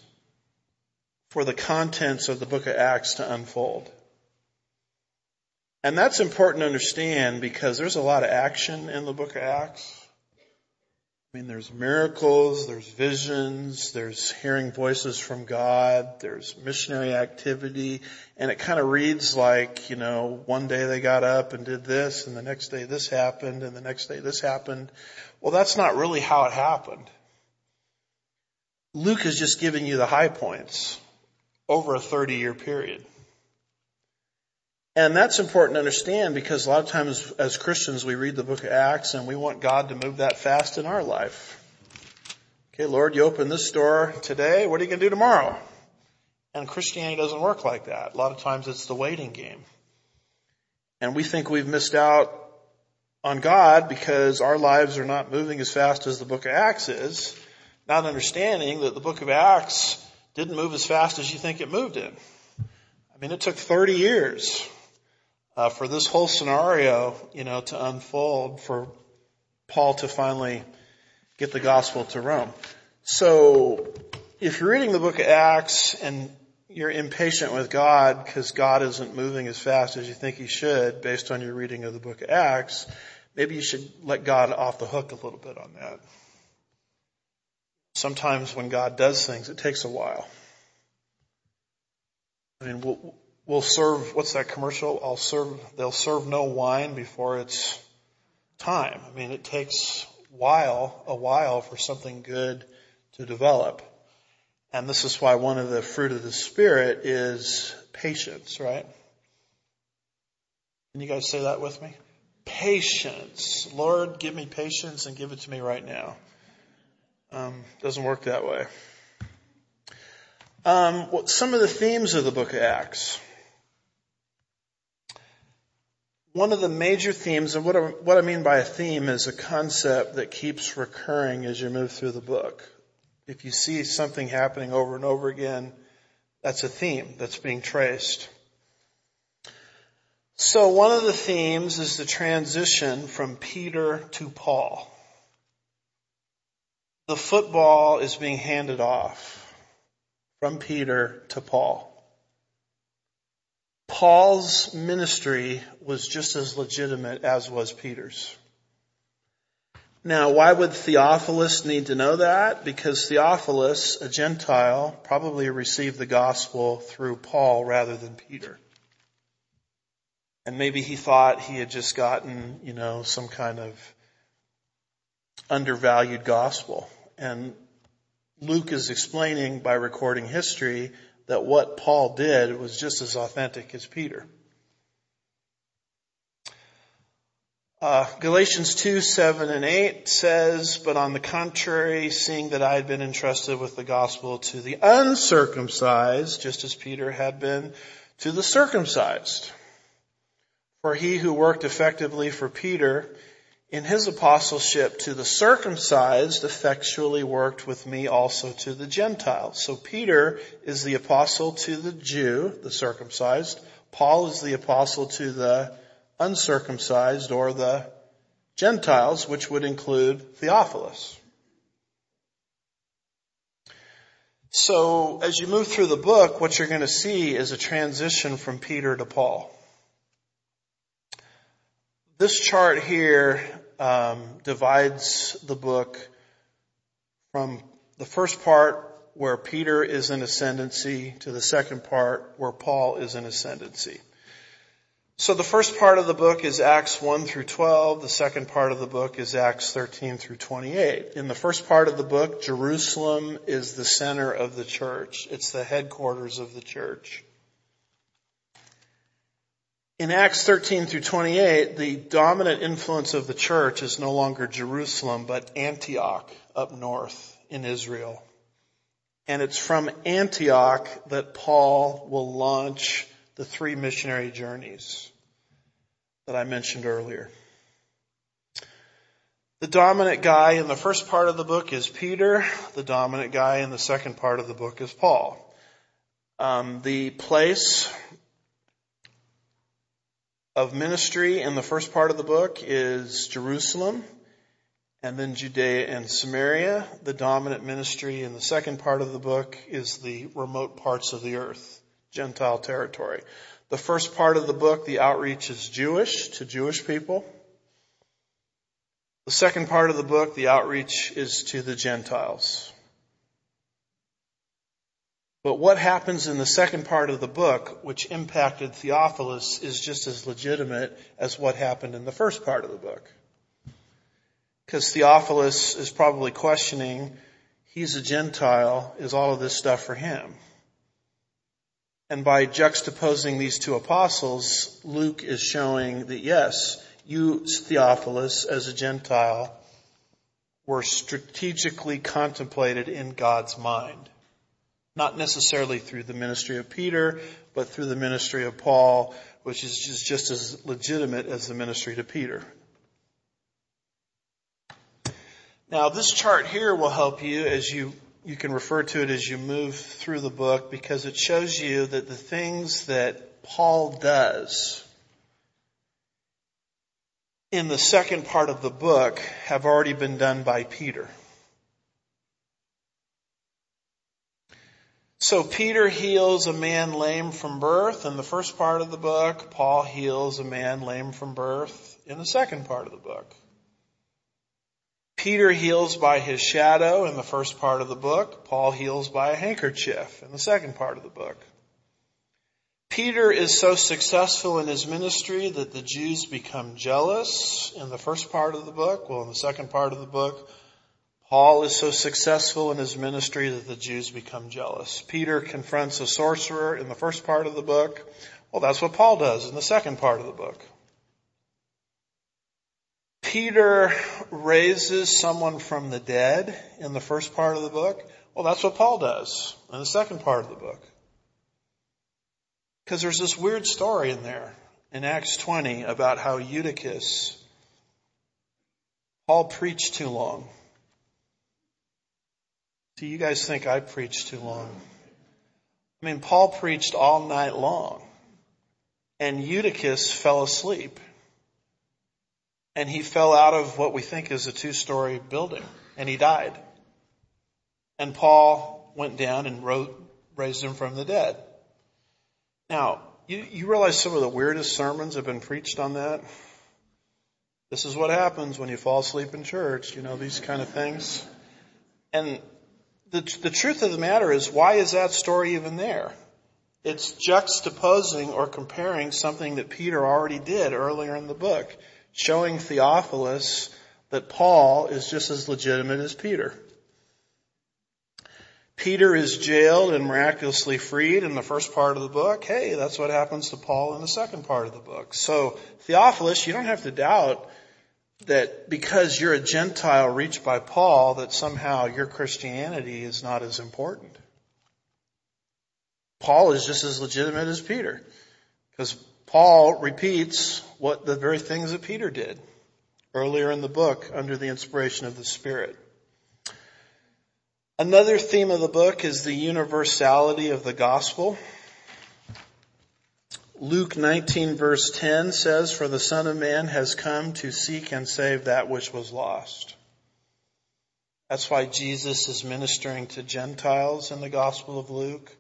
for the contents of the book of Acts to unfold. And that's important to understand because there's a lot of action in the book of Acts. I mean, there's miracles, there's visions, there's hearing voices from God, there's missionary activity, and it kind of reads like, you know, one day they got up and did this, and the next day this happened, and the next day this happened. Well, that's not really how it happened. Luke is just giving you the high points over a thirty-year period. And that's important to understand because a lot of times as Christians we read the book of Acts and we want God to move that fast in our life. Okay, Lord, you open this door today, what are you going to do tomorrow? And Christianity doesn't work like that. A lot of times it's the waiting game. And we think we've missed out on God because our lives are not moving as fast as the book of Acts is, not understanding that the book of Acts didn't move as fast as you think it moved in. I mean, it took thirty years. Uh, for this whole scenario, you know, to unfold, for Paul to finally get the gospel to Rome. So if you're reading the book of Acts and you're impatient with God because God isn't moving as fast as you think he should based on your reading of the book of Acts, maybe you should let God off the hook a little bit on that. Sometimes when God does things, it takes a while. I mean, we'll... We'll serve, what's that commercial? I'll serve, they'll serve no wine before it's time. I mean, it takes while, a while for something good to develop. And this is why one of the fruit of the Spirit is patience, right? Can you guys say that with me? Patience. Lord, give me patience and give it to me right now. Um, doesn't work that way. Um, well, some of the themes of the book of Acts. One of the major themes, and what I, what I mean by a theme is a concept that keeps recurring as you move through the book. If you see something happening over and over again, that's a theme that's being traced. So one of the themes is the transition from Peter to Paul. The football is being handed off from Peter to Paul. Paul's ministry was just as legitimate as was Peter's. Now, why would Theophilus need to know that? Because Theophilus, a Gentile, probably received the gospel through Paul rather than Peter. And maybe he thought he had just gotten, you know, some kind of undervalued gospel. And Luke is explaining by recording history that what Paul did was just as authentic as Peter. Uh, Galatians two, seven and eight says, "But on the contrary, seeing that I had been entrusted with the gospel to the uncircumcised, just as Peter had been to the circumcised. For he who worked effectively for Peter in his apostleship to the circumcised effectually worked with me also to the Gentiles. So Peter is the apostle to the Jew, the circumcised. Paul is the apostle to the uncircumcised or the Gentiles, which would include Theophilus. So as you move through the book, what you're going to see is a transition from Peter to Paul. This chart here um, divides the book from the first part where Peter is in ascendancy to the second part where Paul is in ascendancy. So the first part of the book is Acts one through twelve. The second part of the book is Acts thirteen through twenty-eight. In the first part of the book, Jerusalem is the center of the church. It's the headquarters of the church. In Acts thirteen through twenty-eight, the dominant influence of the church is no longer Jerusalem, but Antioch up north in Israel. And it's from Antioch that Paul will launch the three missionary journeys that I mentioned earlier. The dominant guy in the first part of the book is Peter. The dominant guy in the second part of the book is Paul. Um, the place of ministry in the first part of the book is Jerusalem and then Judea and Samaria. The dominant ministry in the second part of the book is the remote parts of the earth, Gentile territory. The first part of the book, the outreach is Jewish, to Jewish people. The second part of the book, the outreach is to the Gentiles. But what happens in the second part of the book, which impacted Theophilus, is just as legitimate as what happened in the first part of the book. Because Theophilus is probably questioning, he's a Gentile, is all of this stuff for him? And by juxtaposing these two apostles, Luke is showing that, yes, you, Theophilus, as a Gentile, were strategically contemplated in God's mind. Not necessarily through the ministry of Peter, but through the ministry of Paul, which is just, just as legitimate as the ministry to Peter. Now, this chart here will help you as you You can refer to it as you move through the book because it shows you that the things that Paul does in the second part of the book have already been done by Peter. So Peter heals a man lame from birth in the first part of the book. Paul heals a man lame from birth in the second part of the book. Peter heals by his shadow in the first part of the book. Paul heals by a handkerchief in the second part of the book. Peter is so successful in his ministry that the Jews become jealous in the first part of the book. Well, in the second part of the book, Paul is so successful in his ministry that the Jews become jealous. Peter confronts a sorcerer in the first part of the book. Well, that's what Paul does in the second part of the book. Peter raises someone from the dead in the first part of the book. Well, that's what Paul does in the second part of the book. Because there's this weird story in there in Acts twenty about how Eutychus, Paul preached too long. Do you guys think I preached too long? I mean, Paul preached all night long, and Eutychus fell asleep. And he fell out of what we think is a two-story building, and he died. And Paul went down and wrote, raised him from the dead. Now, you, you realize some of the weirdest sermons have been preached on that? This is what happens when you fall asleep in church, you know, these kind of things. And the, the truth of the matter is, why is that story even there? It's juxtaposing or comparing something that Peter already did earlier in the book, showing Theophilus that Paul is just as legitimate as Peter. Peter is jailed and miraculously freed in the first part of the book. Hey, that's what happens to Paul in the second part of the book. So Theophilus, you don't have to doubt that because you're a Gentile reached by Paul, that somehow your Christianity is not as important. Paul is just as legitimate as Peter because Paul repeats what the very things that Peter did earlier in the book under the inspiration of the Spirit. Another theme of the book is the universality of the gospel. Luke nineteen verse ten says, "For the Son of Man has come to seek and save that which was lost." That's why Jesus is ministering to Gentiles in the Gospel of Luke,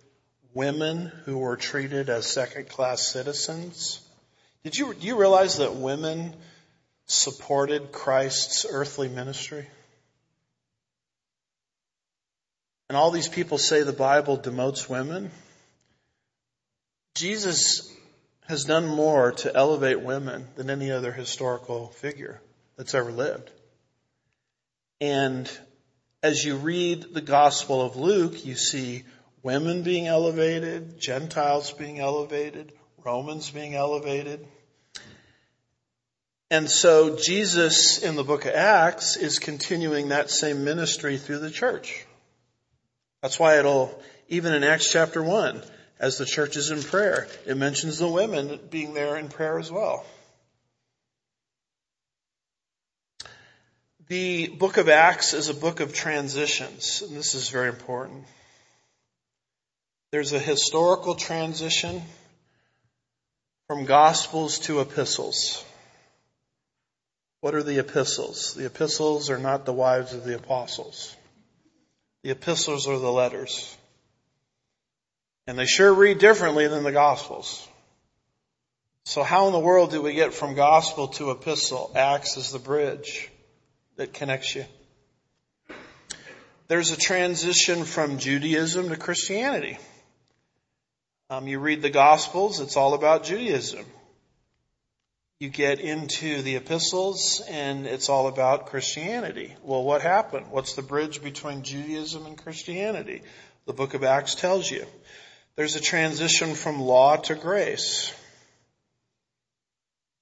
women who were treated as second-class citizens. Did you, do you realize that women supported Christ's earthly ministry? And all these people say the Bible demotes women. Jesus has done more to elevate women than any other historical figure that's ever lived. And as you read the Gospel of Luke, you see women being elevated, Gentiles being elevated, Romans being elevated. And so Jesus in the book of Acts is continuing that same ministry through the church. That's why it'll, even in Acts chapter one, as the church is in prayer, it mentions the women being there in prayer as well. The book of Acts is a book of transitions, and this is very important. There's a historical transition from Gospels to epistles. What are the epistles? The epistles are not the wives of the apostles. The epistles are the letters. And they sure read differently than the Gospels. So how in the world do we get from Gospel to epistle? Acts is the bridge that connects you. There's a transition from Judaism to Christianity. Um, you read the Gospels, it's all about Judaism. You get into the epistles, and it's all about Christianity. Well, what happened? What's the bridge between Judaism and Christianity? The book of Acts tells you. There's a transition from law to grace.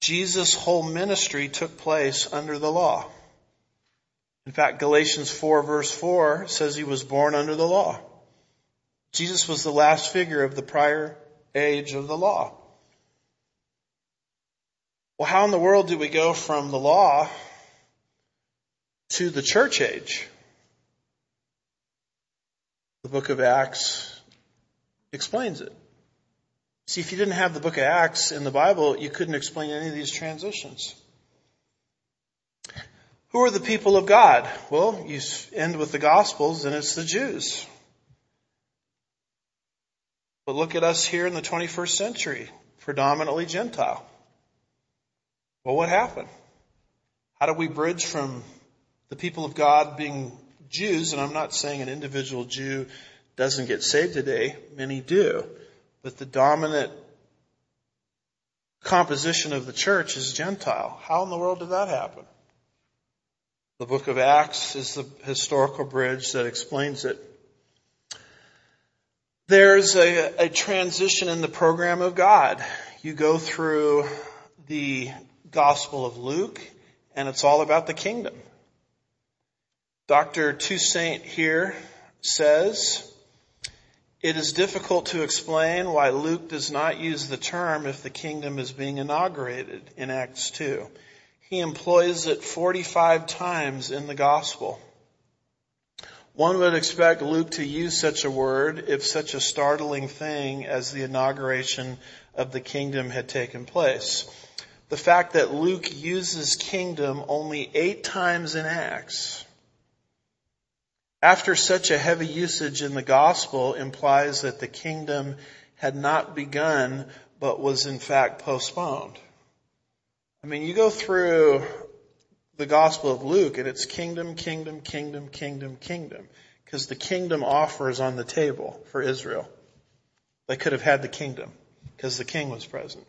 Jesus' whole ministry took place under the law. In fact, Galatians four verse four says he was born under the law. Jesus was the last figure of the prior age of the law. Well, how in the world do we go from the law to the church age? The book of Acts explains it. See, if you didn't have the book of Acts in the Bible, you couldn't explain any of these transitions. Who are the people of God? Well, you end with the Gospels, and it's the Jews. But look at us here in the twenty-first century, predominantly Gentile. Well, what happened? How do we bridge from the people of God being Jews? And I'm not saying an individual Jew doesn't get saved today. Many do. But the dominant composition of the church is Gentile. How in the world did that happen? The book of Acts is the historical bridge that explains it. There's a, a transition in the program of God. You go through the Gospel of Luke, and it's all about the kingdom. Doctor Toussaint here says, "It is difficult to explain why Luke does not use the term if the kingdom is being inaugurated in Acts two. He employs it forty-five times in the gospel. One would expect Luke to use such a word if such a startling thing as the inauguration of the kingdom had taken place. The fact that Luke uses kingdom only eight times in Acts, after such a heavy usage in the gospel, implies that the kingdom had not begun but was in fact postponed." I mean, you go through the Gospel of Luke and it's kingdom, kingdom, kingdom, kingdom, kingdom. Because the kingdom offer is on the table for Israel. They could have had the kingdom because the king was present.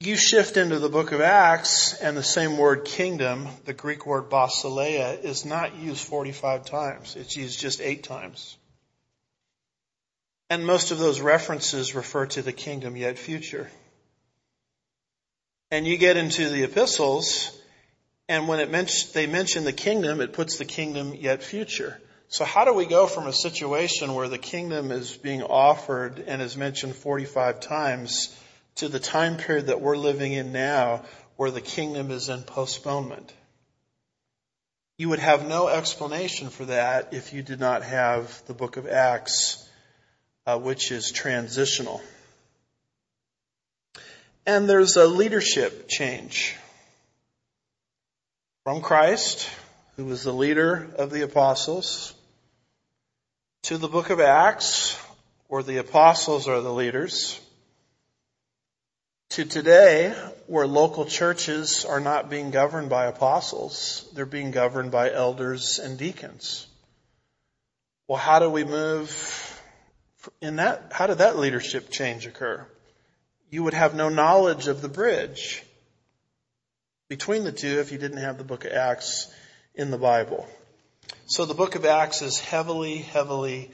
You shift into the book of Acts and the same word kingdom, the Greek word basileia, is not used forty-five times. It's used just eight times. And most of those references refer to the kingdom yet future. And you get into the epistles, and when it men- they mention the kingdom, it puts the kingdom yet future. So how do we go from a situation where the kingdom is being offered and is mentioned forty-five times to the time period that we're living in now where the kingdom is in postponement? You would have no explanation for that if you did not have the book of Acts, uh, which is transitional. And there's a leadership change from Christ, who was the leader of the apostles, to the book of Acts, where the apostles are the leaders, to today, where local churches are not being governed by apostles, they're being governed by elders and deacons. Well, how do we move in that? How did that leadership change occur? You would have no knowledge of the bridge between the two if you didn't have the book of Acts in the Bible. So the book of Acts is heavily, heavily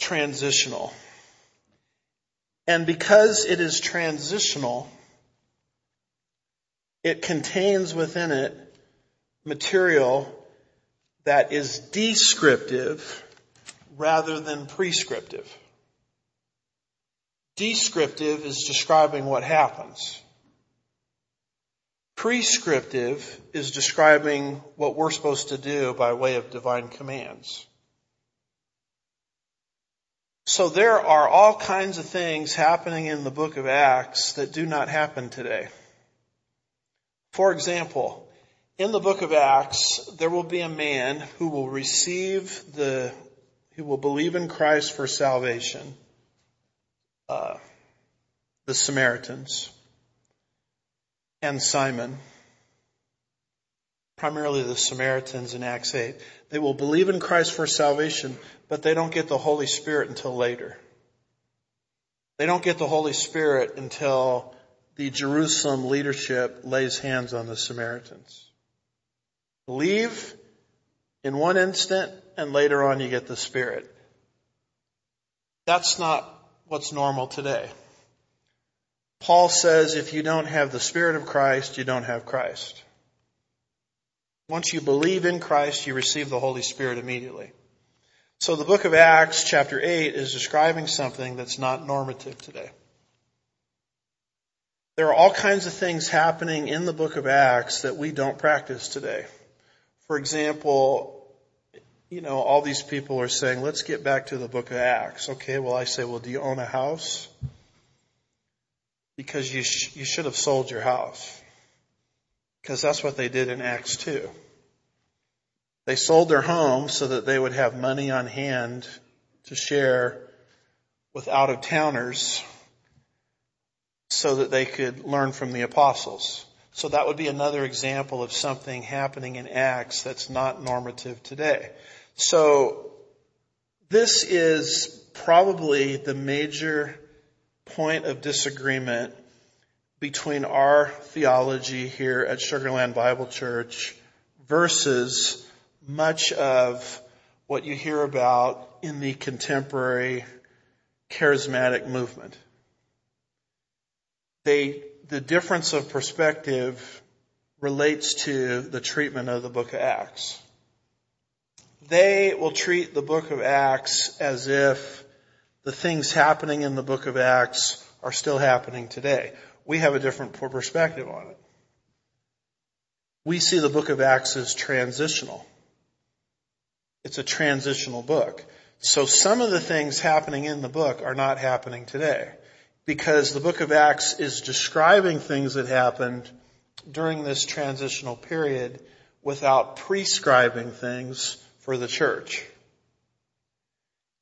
transitional. And because it is transitional, it contains within it material that is descriptive rather than prescriptive. Descriptive is describing what happens. Prescriptive is describing what we're supposed to do by way of divine commands. So there are all kinds of things happening in the book of Acts that do not happen today. For example, in the book of Acts, there will be a man who will receive the, who will believe in Christ for salvation, uh, the Samaritans, and Simon, primarily the Samaritans in Acts eight. They will believe in Christ for salvation, but they don't get the Holy Spirit until later. They don't get the Holy Spirit until the Jerusalem leadership lays hands on the Samaritans. Believe in one instant, and later on you get the Spirit. That's not what's normal today. Paul says if you don't have the Spirit of Christ, you don't have Christ. Once you believe in Christ, you receive the Holy Spirit immediately. So the book of Acts, chapter eight, is describing something that's not normative today. There are all kinds of things happening in the book of Acts that we don't practice today. For example, you know, all these people are saying, let's get back to the book of Acts. Okay, well, I say, well, do you own a house? Because you sh- you should have sold your house. Because that's what they did in Acts two. They sold their home so that they would have money on hand to share with out-of-towners so that they could learn from the apostles. So that would be another example of something happening in Acts that's not normative today. So this is probably the major point of disagreement between our theology here at Sugar Land Bible Church versus much of what you hear about in the contemporary charismatic movement. They, the difference of perspective relates to the treatment of the book of Acts. They will treat the book of Acts as if the things happening in the book of Acts are still happening today. We have a different perspective on it. We see the book of Acts as transitional. It's a transitional book. So some of the things happening in the book are not happening today because the book of Acts is describing things that happened during this transitional period without prescribing things for the church.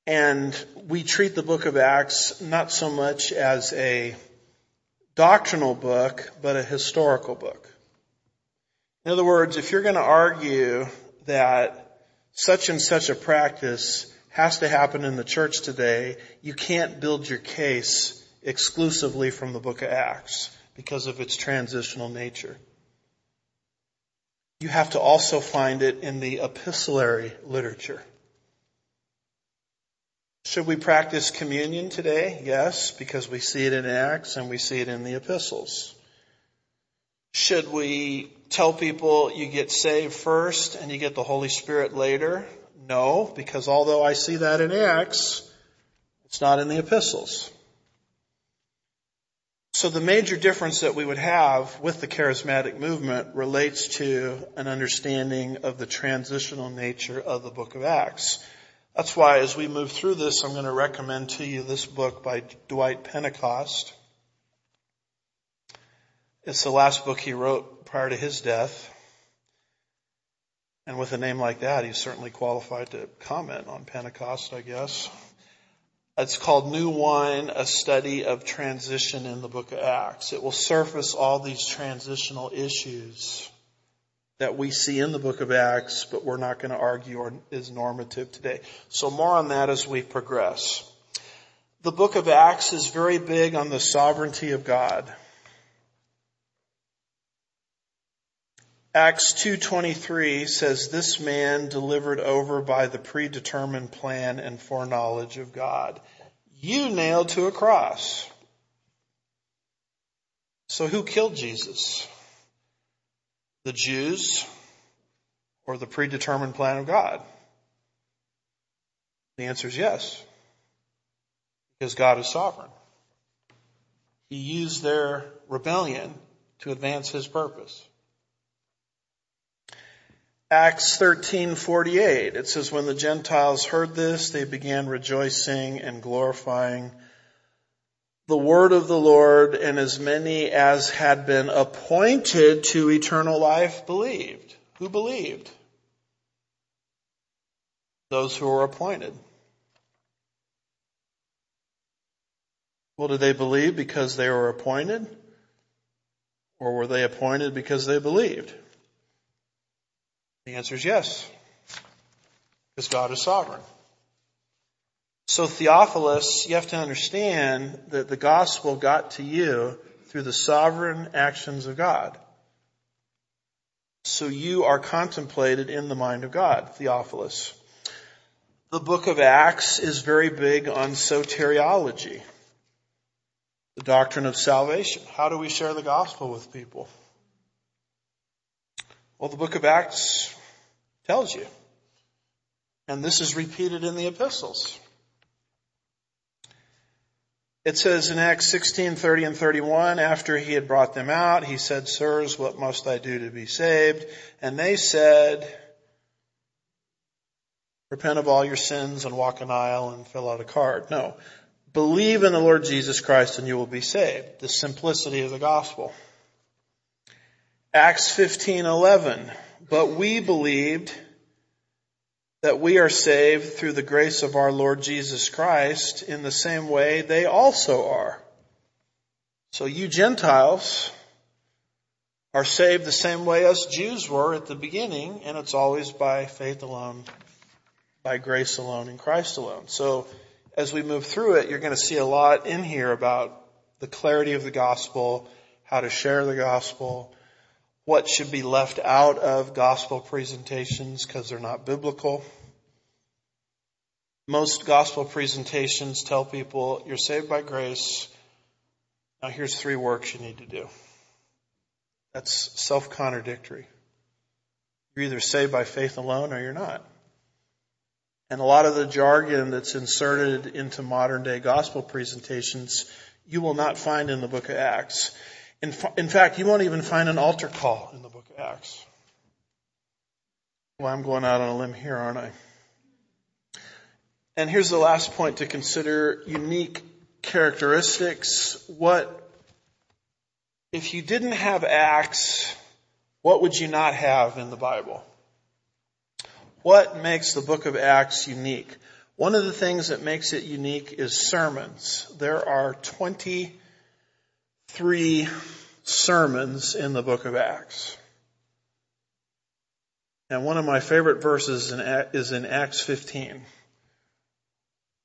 And we treat the book of Acts not so much as a doctrinal book, but a historical book. In other words, if you're going to argue that such and such a practice has to happen in the church today, you can't build your case exclusively from the book of Acts because of its transitional nature. You have to also find it in the epistolary literature. Should we practice communion today? Yes, because we see it in Acts and we see it in the epistles. Should we tell people you get saved first and you get the Holy Spirit later? No, because although I see that in Acts, it's not in the epistles. So the major difference that we would have with the charismatic movement relates to an understanding of the transitional nature of the book of Acts. That's why as we move through this, I'm going to recommend to you this book by Dwight Pentecost. It's the last book he wrote prior to his death. And with a name like that, he's certainly qualified to comment on Pentecost, I guess. It's called New Wine, A Study of Transition in the Book of Acts. It will surface all these transitional issues that we see in the Book of Acts, but we're not going to argue or is normative today. So more on that as we progress. The Book of Acts is very big on the sovereignty of God. Acts two twenty-three says, this man delivered over by the predetermined plan and foreknowledge of God. You nailed to a cross. So who killed Jesus? The Jews or the predetermined plan of God? The answer is yes. Because God is sovereign. He used their rebellion to advance his purpose. Acts thirteen forty-eight, it says, when the Gentiles heard this, they began rejoicing and glorifying the word of the Lord, and as many as had been appointed to eternal life believed. Who believed? Those who were appointed. Well, did they believe because they were appointed? Or were they appointed because they believed? The answer is yes, because God is sovereign. So Theophilus, you have to understand that the gospel got to you through the sovereign actions of God. So you are contemplated in the mind of God, Theophilus. The book of Acts is very big on soteriology, the doctrine of salvation. How do we share the gospel with people? Well, the book of Acts tells you. And this is repeated in the epistles. It says in Acts sixteen thirty and thirty-one, after he had brought them out, he said, sirs, what must I do to be saved? And they said, repent of all your sins and walk an aisle and fill out a card. No. Believe in the Lord Jesus Christ and you will be saved. The simplicity of the gospel. Acts fifteen eleven, but we believed that we are saved through the grace of our Lord Jesus Christ in the same way they also are. So you Gentiles are saved the same way us Jews were at the beginning, and it's always by faith alone, by grace alone, in Christ alone. So as we move through it, you're going to see a lot in here about the clarity of the gospel, how to share the gospel, what should be left out of gospel presentations because they're not biblical. Most gospel presentations tell people, you're saved by grace. Now here's three works you need to do. That's self-contradictory. You're either saved by faith alone or you're not. And a lot of the jargon that's inserted into modern day gospel presentations, you will not find in the book of Acts. In, in fact, you won't even find an altar call in the book of Acts. Well, I'm going out on a limb here, aren't I? And here's the last point to consider, unique characteristics. What, if you didn't have Acts, what would you not have in the Bible? What makes the book of Acts unique? One of the things that makes it unique is sermons. There are twenty three sermons in the book of Acts. And one of my favorite verses is in Acts fifteen,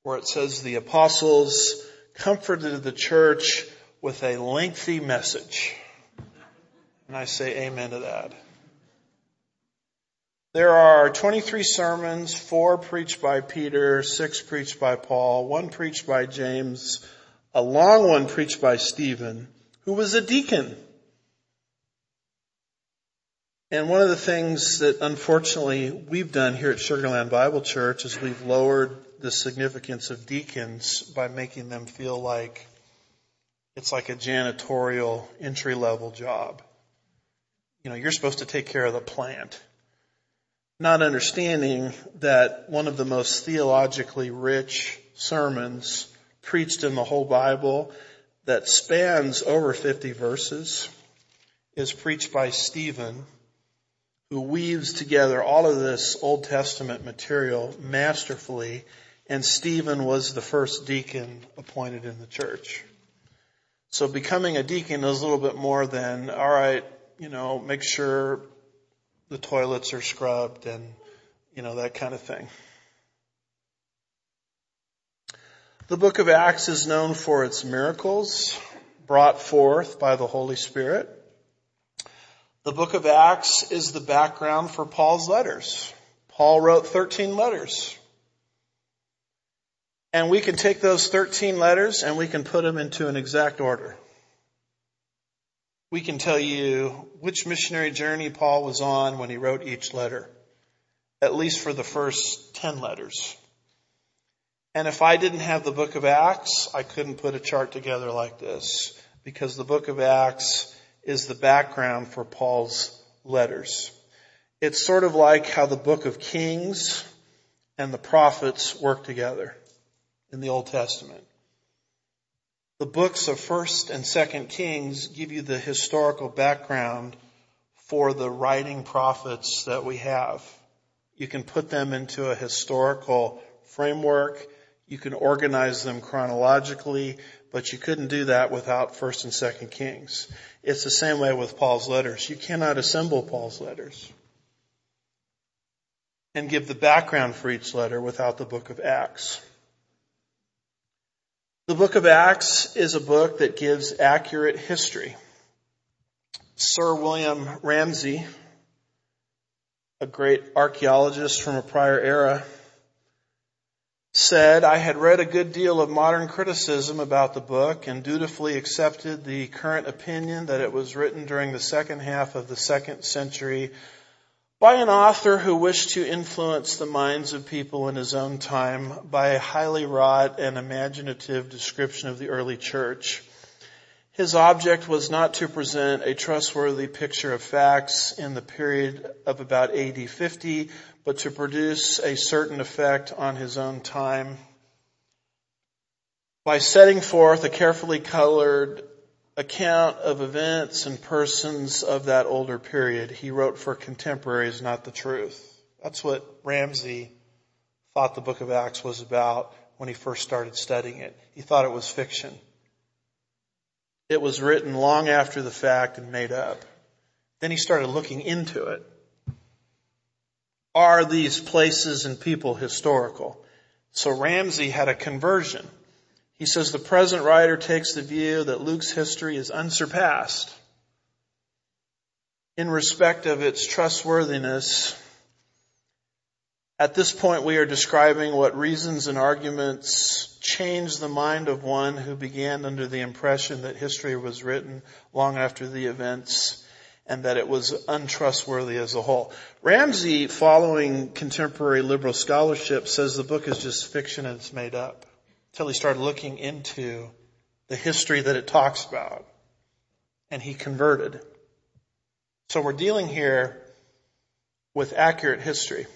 where it says, the apostles comforted the church with a lengthy message. And I say amen to that. There are twenty-three sermons, four preached by Peter, six preached by Paul, one preached by James, a long one preached by Stephen, who was a deacon. And one of the things that unfortunately we've done here at Sugar Land Bible Church is we've lowered the significance of deacons by making them feel like it's like a janitorial entry-level job. You know, you're supposed to take care of the plant. Not understanding that one of the most theologically rich sermons preached in the whole Bible that spans over fifty verses is preached by Stephen, who weaves together all of this Old Testament material masterfully, and Stephen was the first deacon appointed in the church. So becoming a deacon is a little bit more than, all right, you know, make sure the toilets are scrubbed and, you know, that kind of thing. The book of Acts is known for its miracles brought forth by the Holy Spirit. The book of Acts is the background for Paul's letters. Paul wrote thirteen letters. And we can take those thirteen letters and we can put them into an exact order. We can tell you which missionary journey Paul was on when he wrote each letter, at least for the first ten letters. And if I didn't have the book of Acts, I couldn't put a chart together like this, because the book of Acts is the background for Paul's letters. It's sort of like how the book of Kings and the prophets work together in the Old Testament. The books of First and Second Kings give you the historical background for the writing prophets that we have. You can put them into a historical framework. You can organize them chronologically, but you couldn't do that without First and Second Kings. It's the same way with Paul's letters. You cannot assemble Paul's letters and give the background for each letter without the book of Acts. The book of Acts is a book that gives accurate history. Sir William Ramsey, a great archaeologist from a prior era, said, "I had read a good deal of modern criticism about the book and dutifully accepted the current opinion that it was written during the second half of the second century by an author who wished to influence the minds of people in his own time by a highly wrought and imaginative description of the early church. His object was not to present a trustworthy picture of facts in the period of about A D fifty, but to produce a certain effect on his own time by setting forth a carefully colored account of events and persons of that older period. He wrote for contemporaries, not the truth." That's what Ramsey thought the book of Acts was about when he first started studying it. He thought it was fiction. It was written long after the fact and made up. Then he started looking into it. Are these places and people historical? So Ramsey had a conversion. He says the present writer takes the view that Luke's history is unsurpassed in respect of its trustworthiness. At this point, we are describing what reasons and arguments change the mind of one who began under the impression that history was written long after the events and that it was untrustworthy as a whole. Ramsey, following contemporary liberal scholarship, says the book is just fiction and it's made up, until he started looking into the history that it talks about, and he converted. So we're dealing here with accurate history.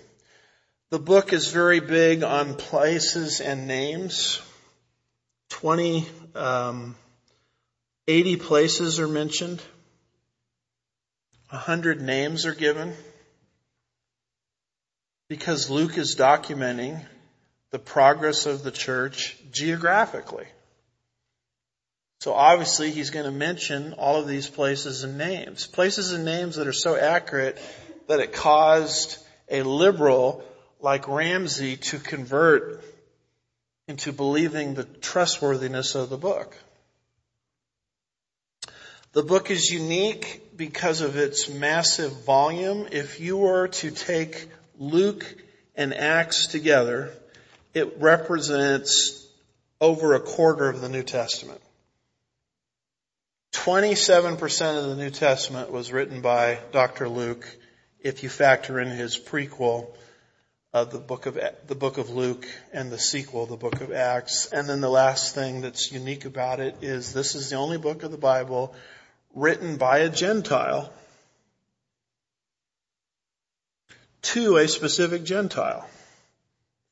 The book is very big on places and names. twenty, um, eighty places are mentioned. one hundred names are given. Because Luke is documenting the progress of the church geographically. So obviously he's going to mention all of these places and names. Places and names that are so accurate that it caused a liberal like Ramsey to convert into believing the trustworthiness of the book. The book is unique because of its massive volume. If you were to take Luke and Acts together, it represents over a quarter of the New Testament. twenty-seven percent of the New Testament was written by Doctor Luke, if you factor in his prequel, uh, the book of the book of Luke, and the sequel, the book of Acts. And then the last thing that's unique about it is this is the only book of the Bible written by a Gentile to a specific Gentile,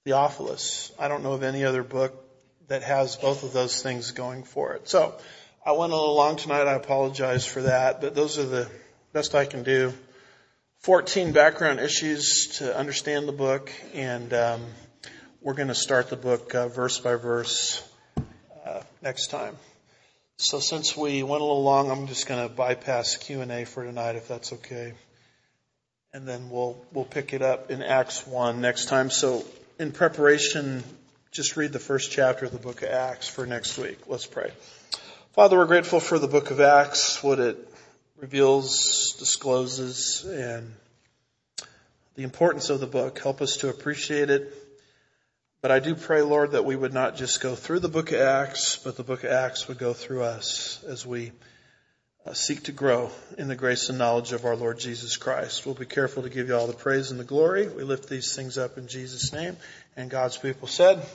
Theophilus. I don't know of any other book that has both of those things going for it. So I went a little long tonight. I apologize for that, but those are the best I can do. fourteen background issues to understand the book, and um, we're going to start the book uh, verse by verse uh, next time. So since we went a little long, I'm just going to bypass Q and A for tonight, if that's okay. And then we'll we'll pick it up in Acts one next time. So in preparation, just read the first chapter of the book of Acts for next week. Let's pray. Father, we're grateful for the book of Acts, what it reveals, discloses, and the importance of the book. Help us to appreciate it. But I do pray, Lord, that we would not just go through the book of Acts, but the book of Acts would go through us as we seek to grow in the grace and knowledge of our Lord Jesus Christ. We'll be careful to give you all the praise and the glory. We lift these things up in Jesus' name. And God's people said...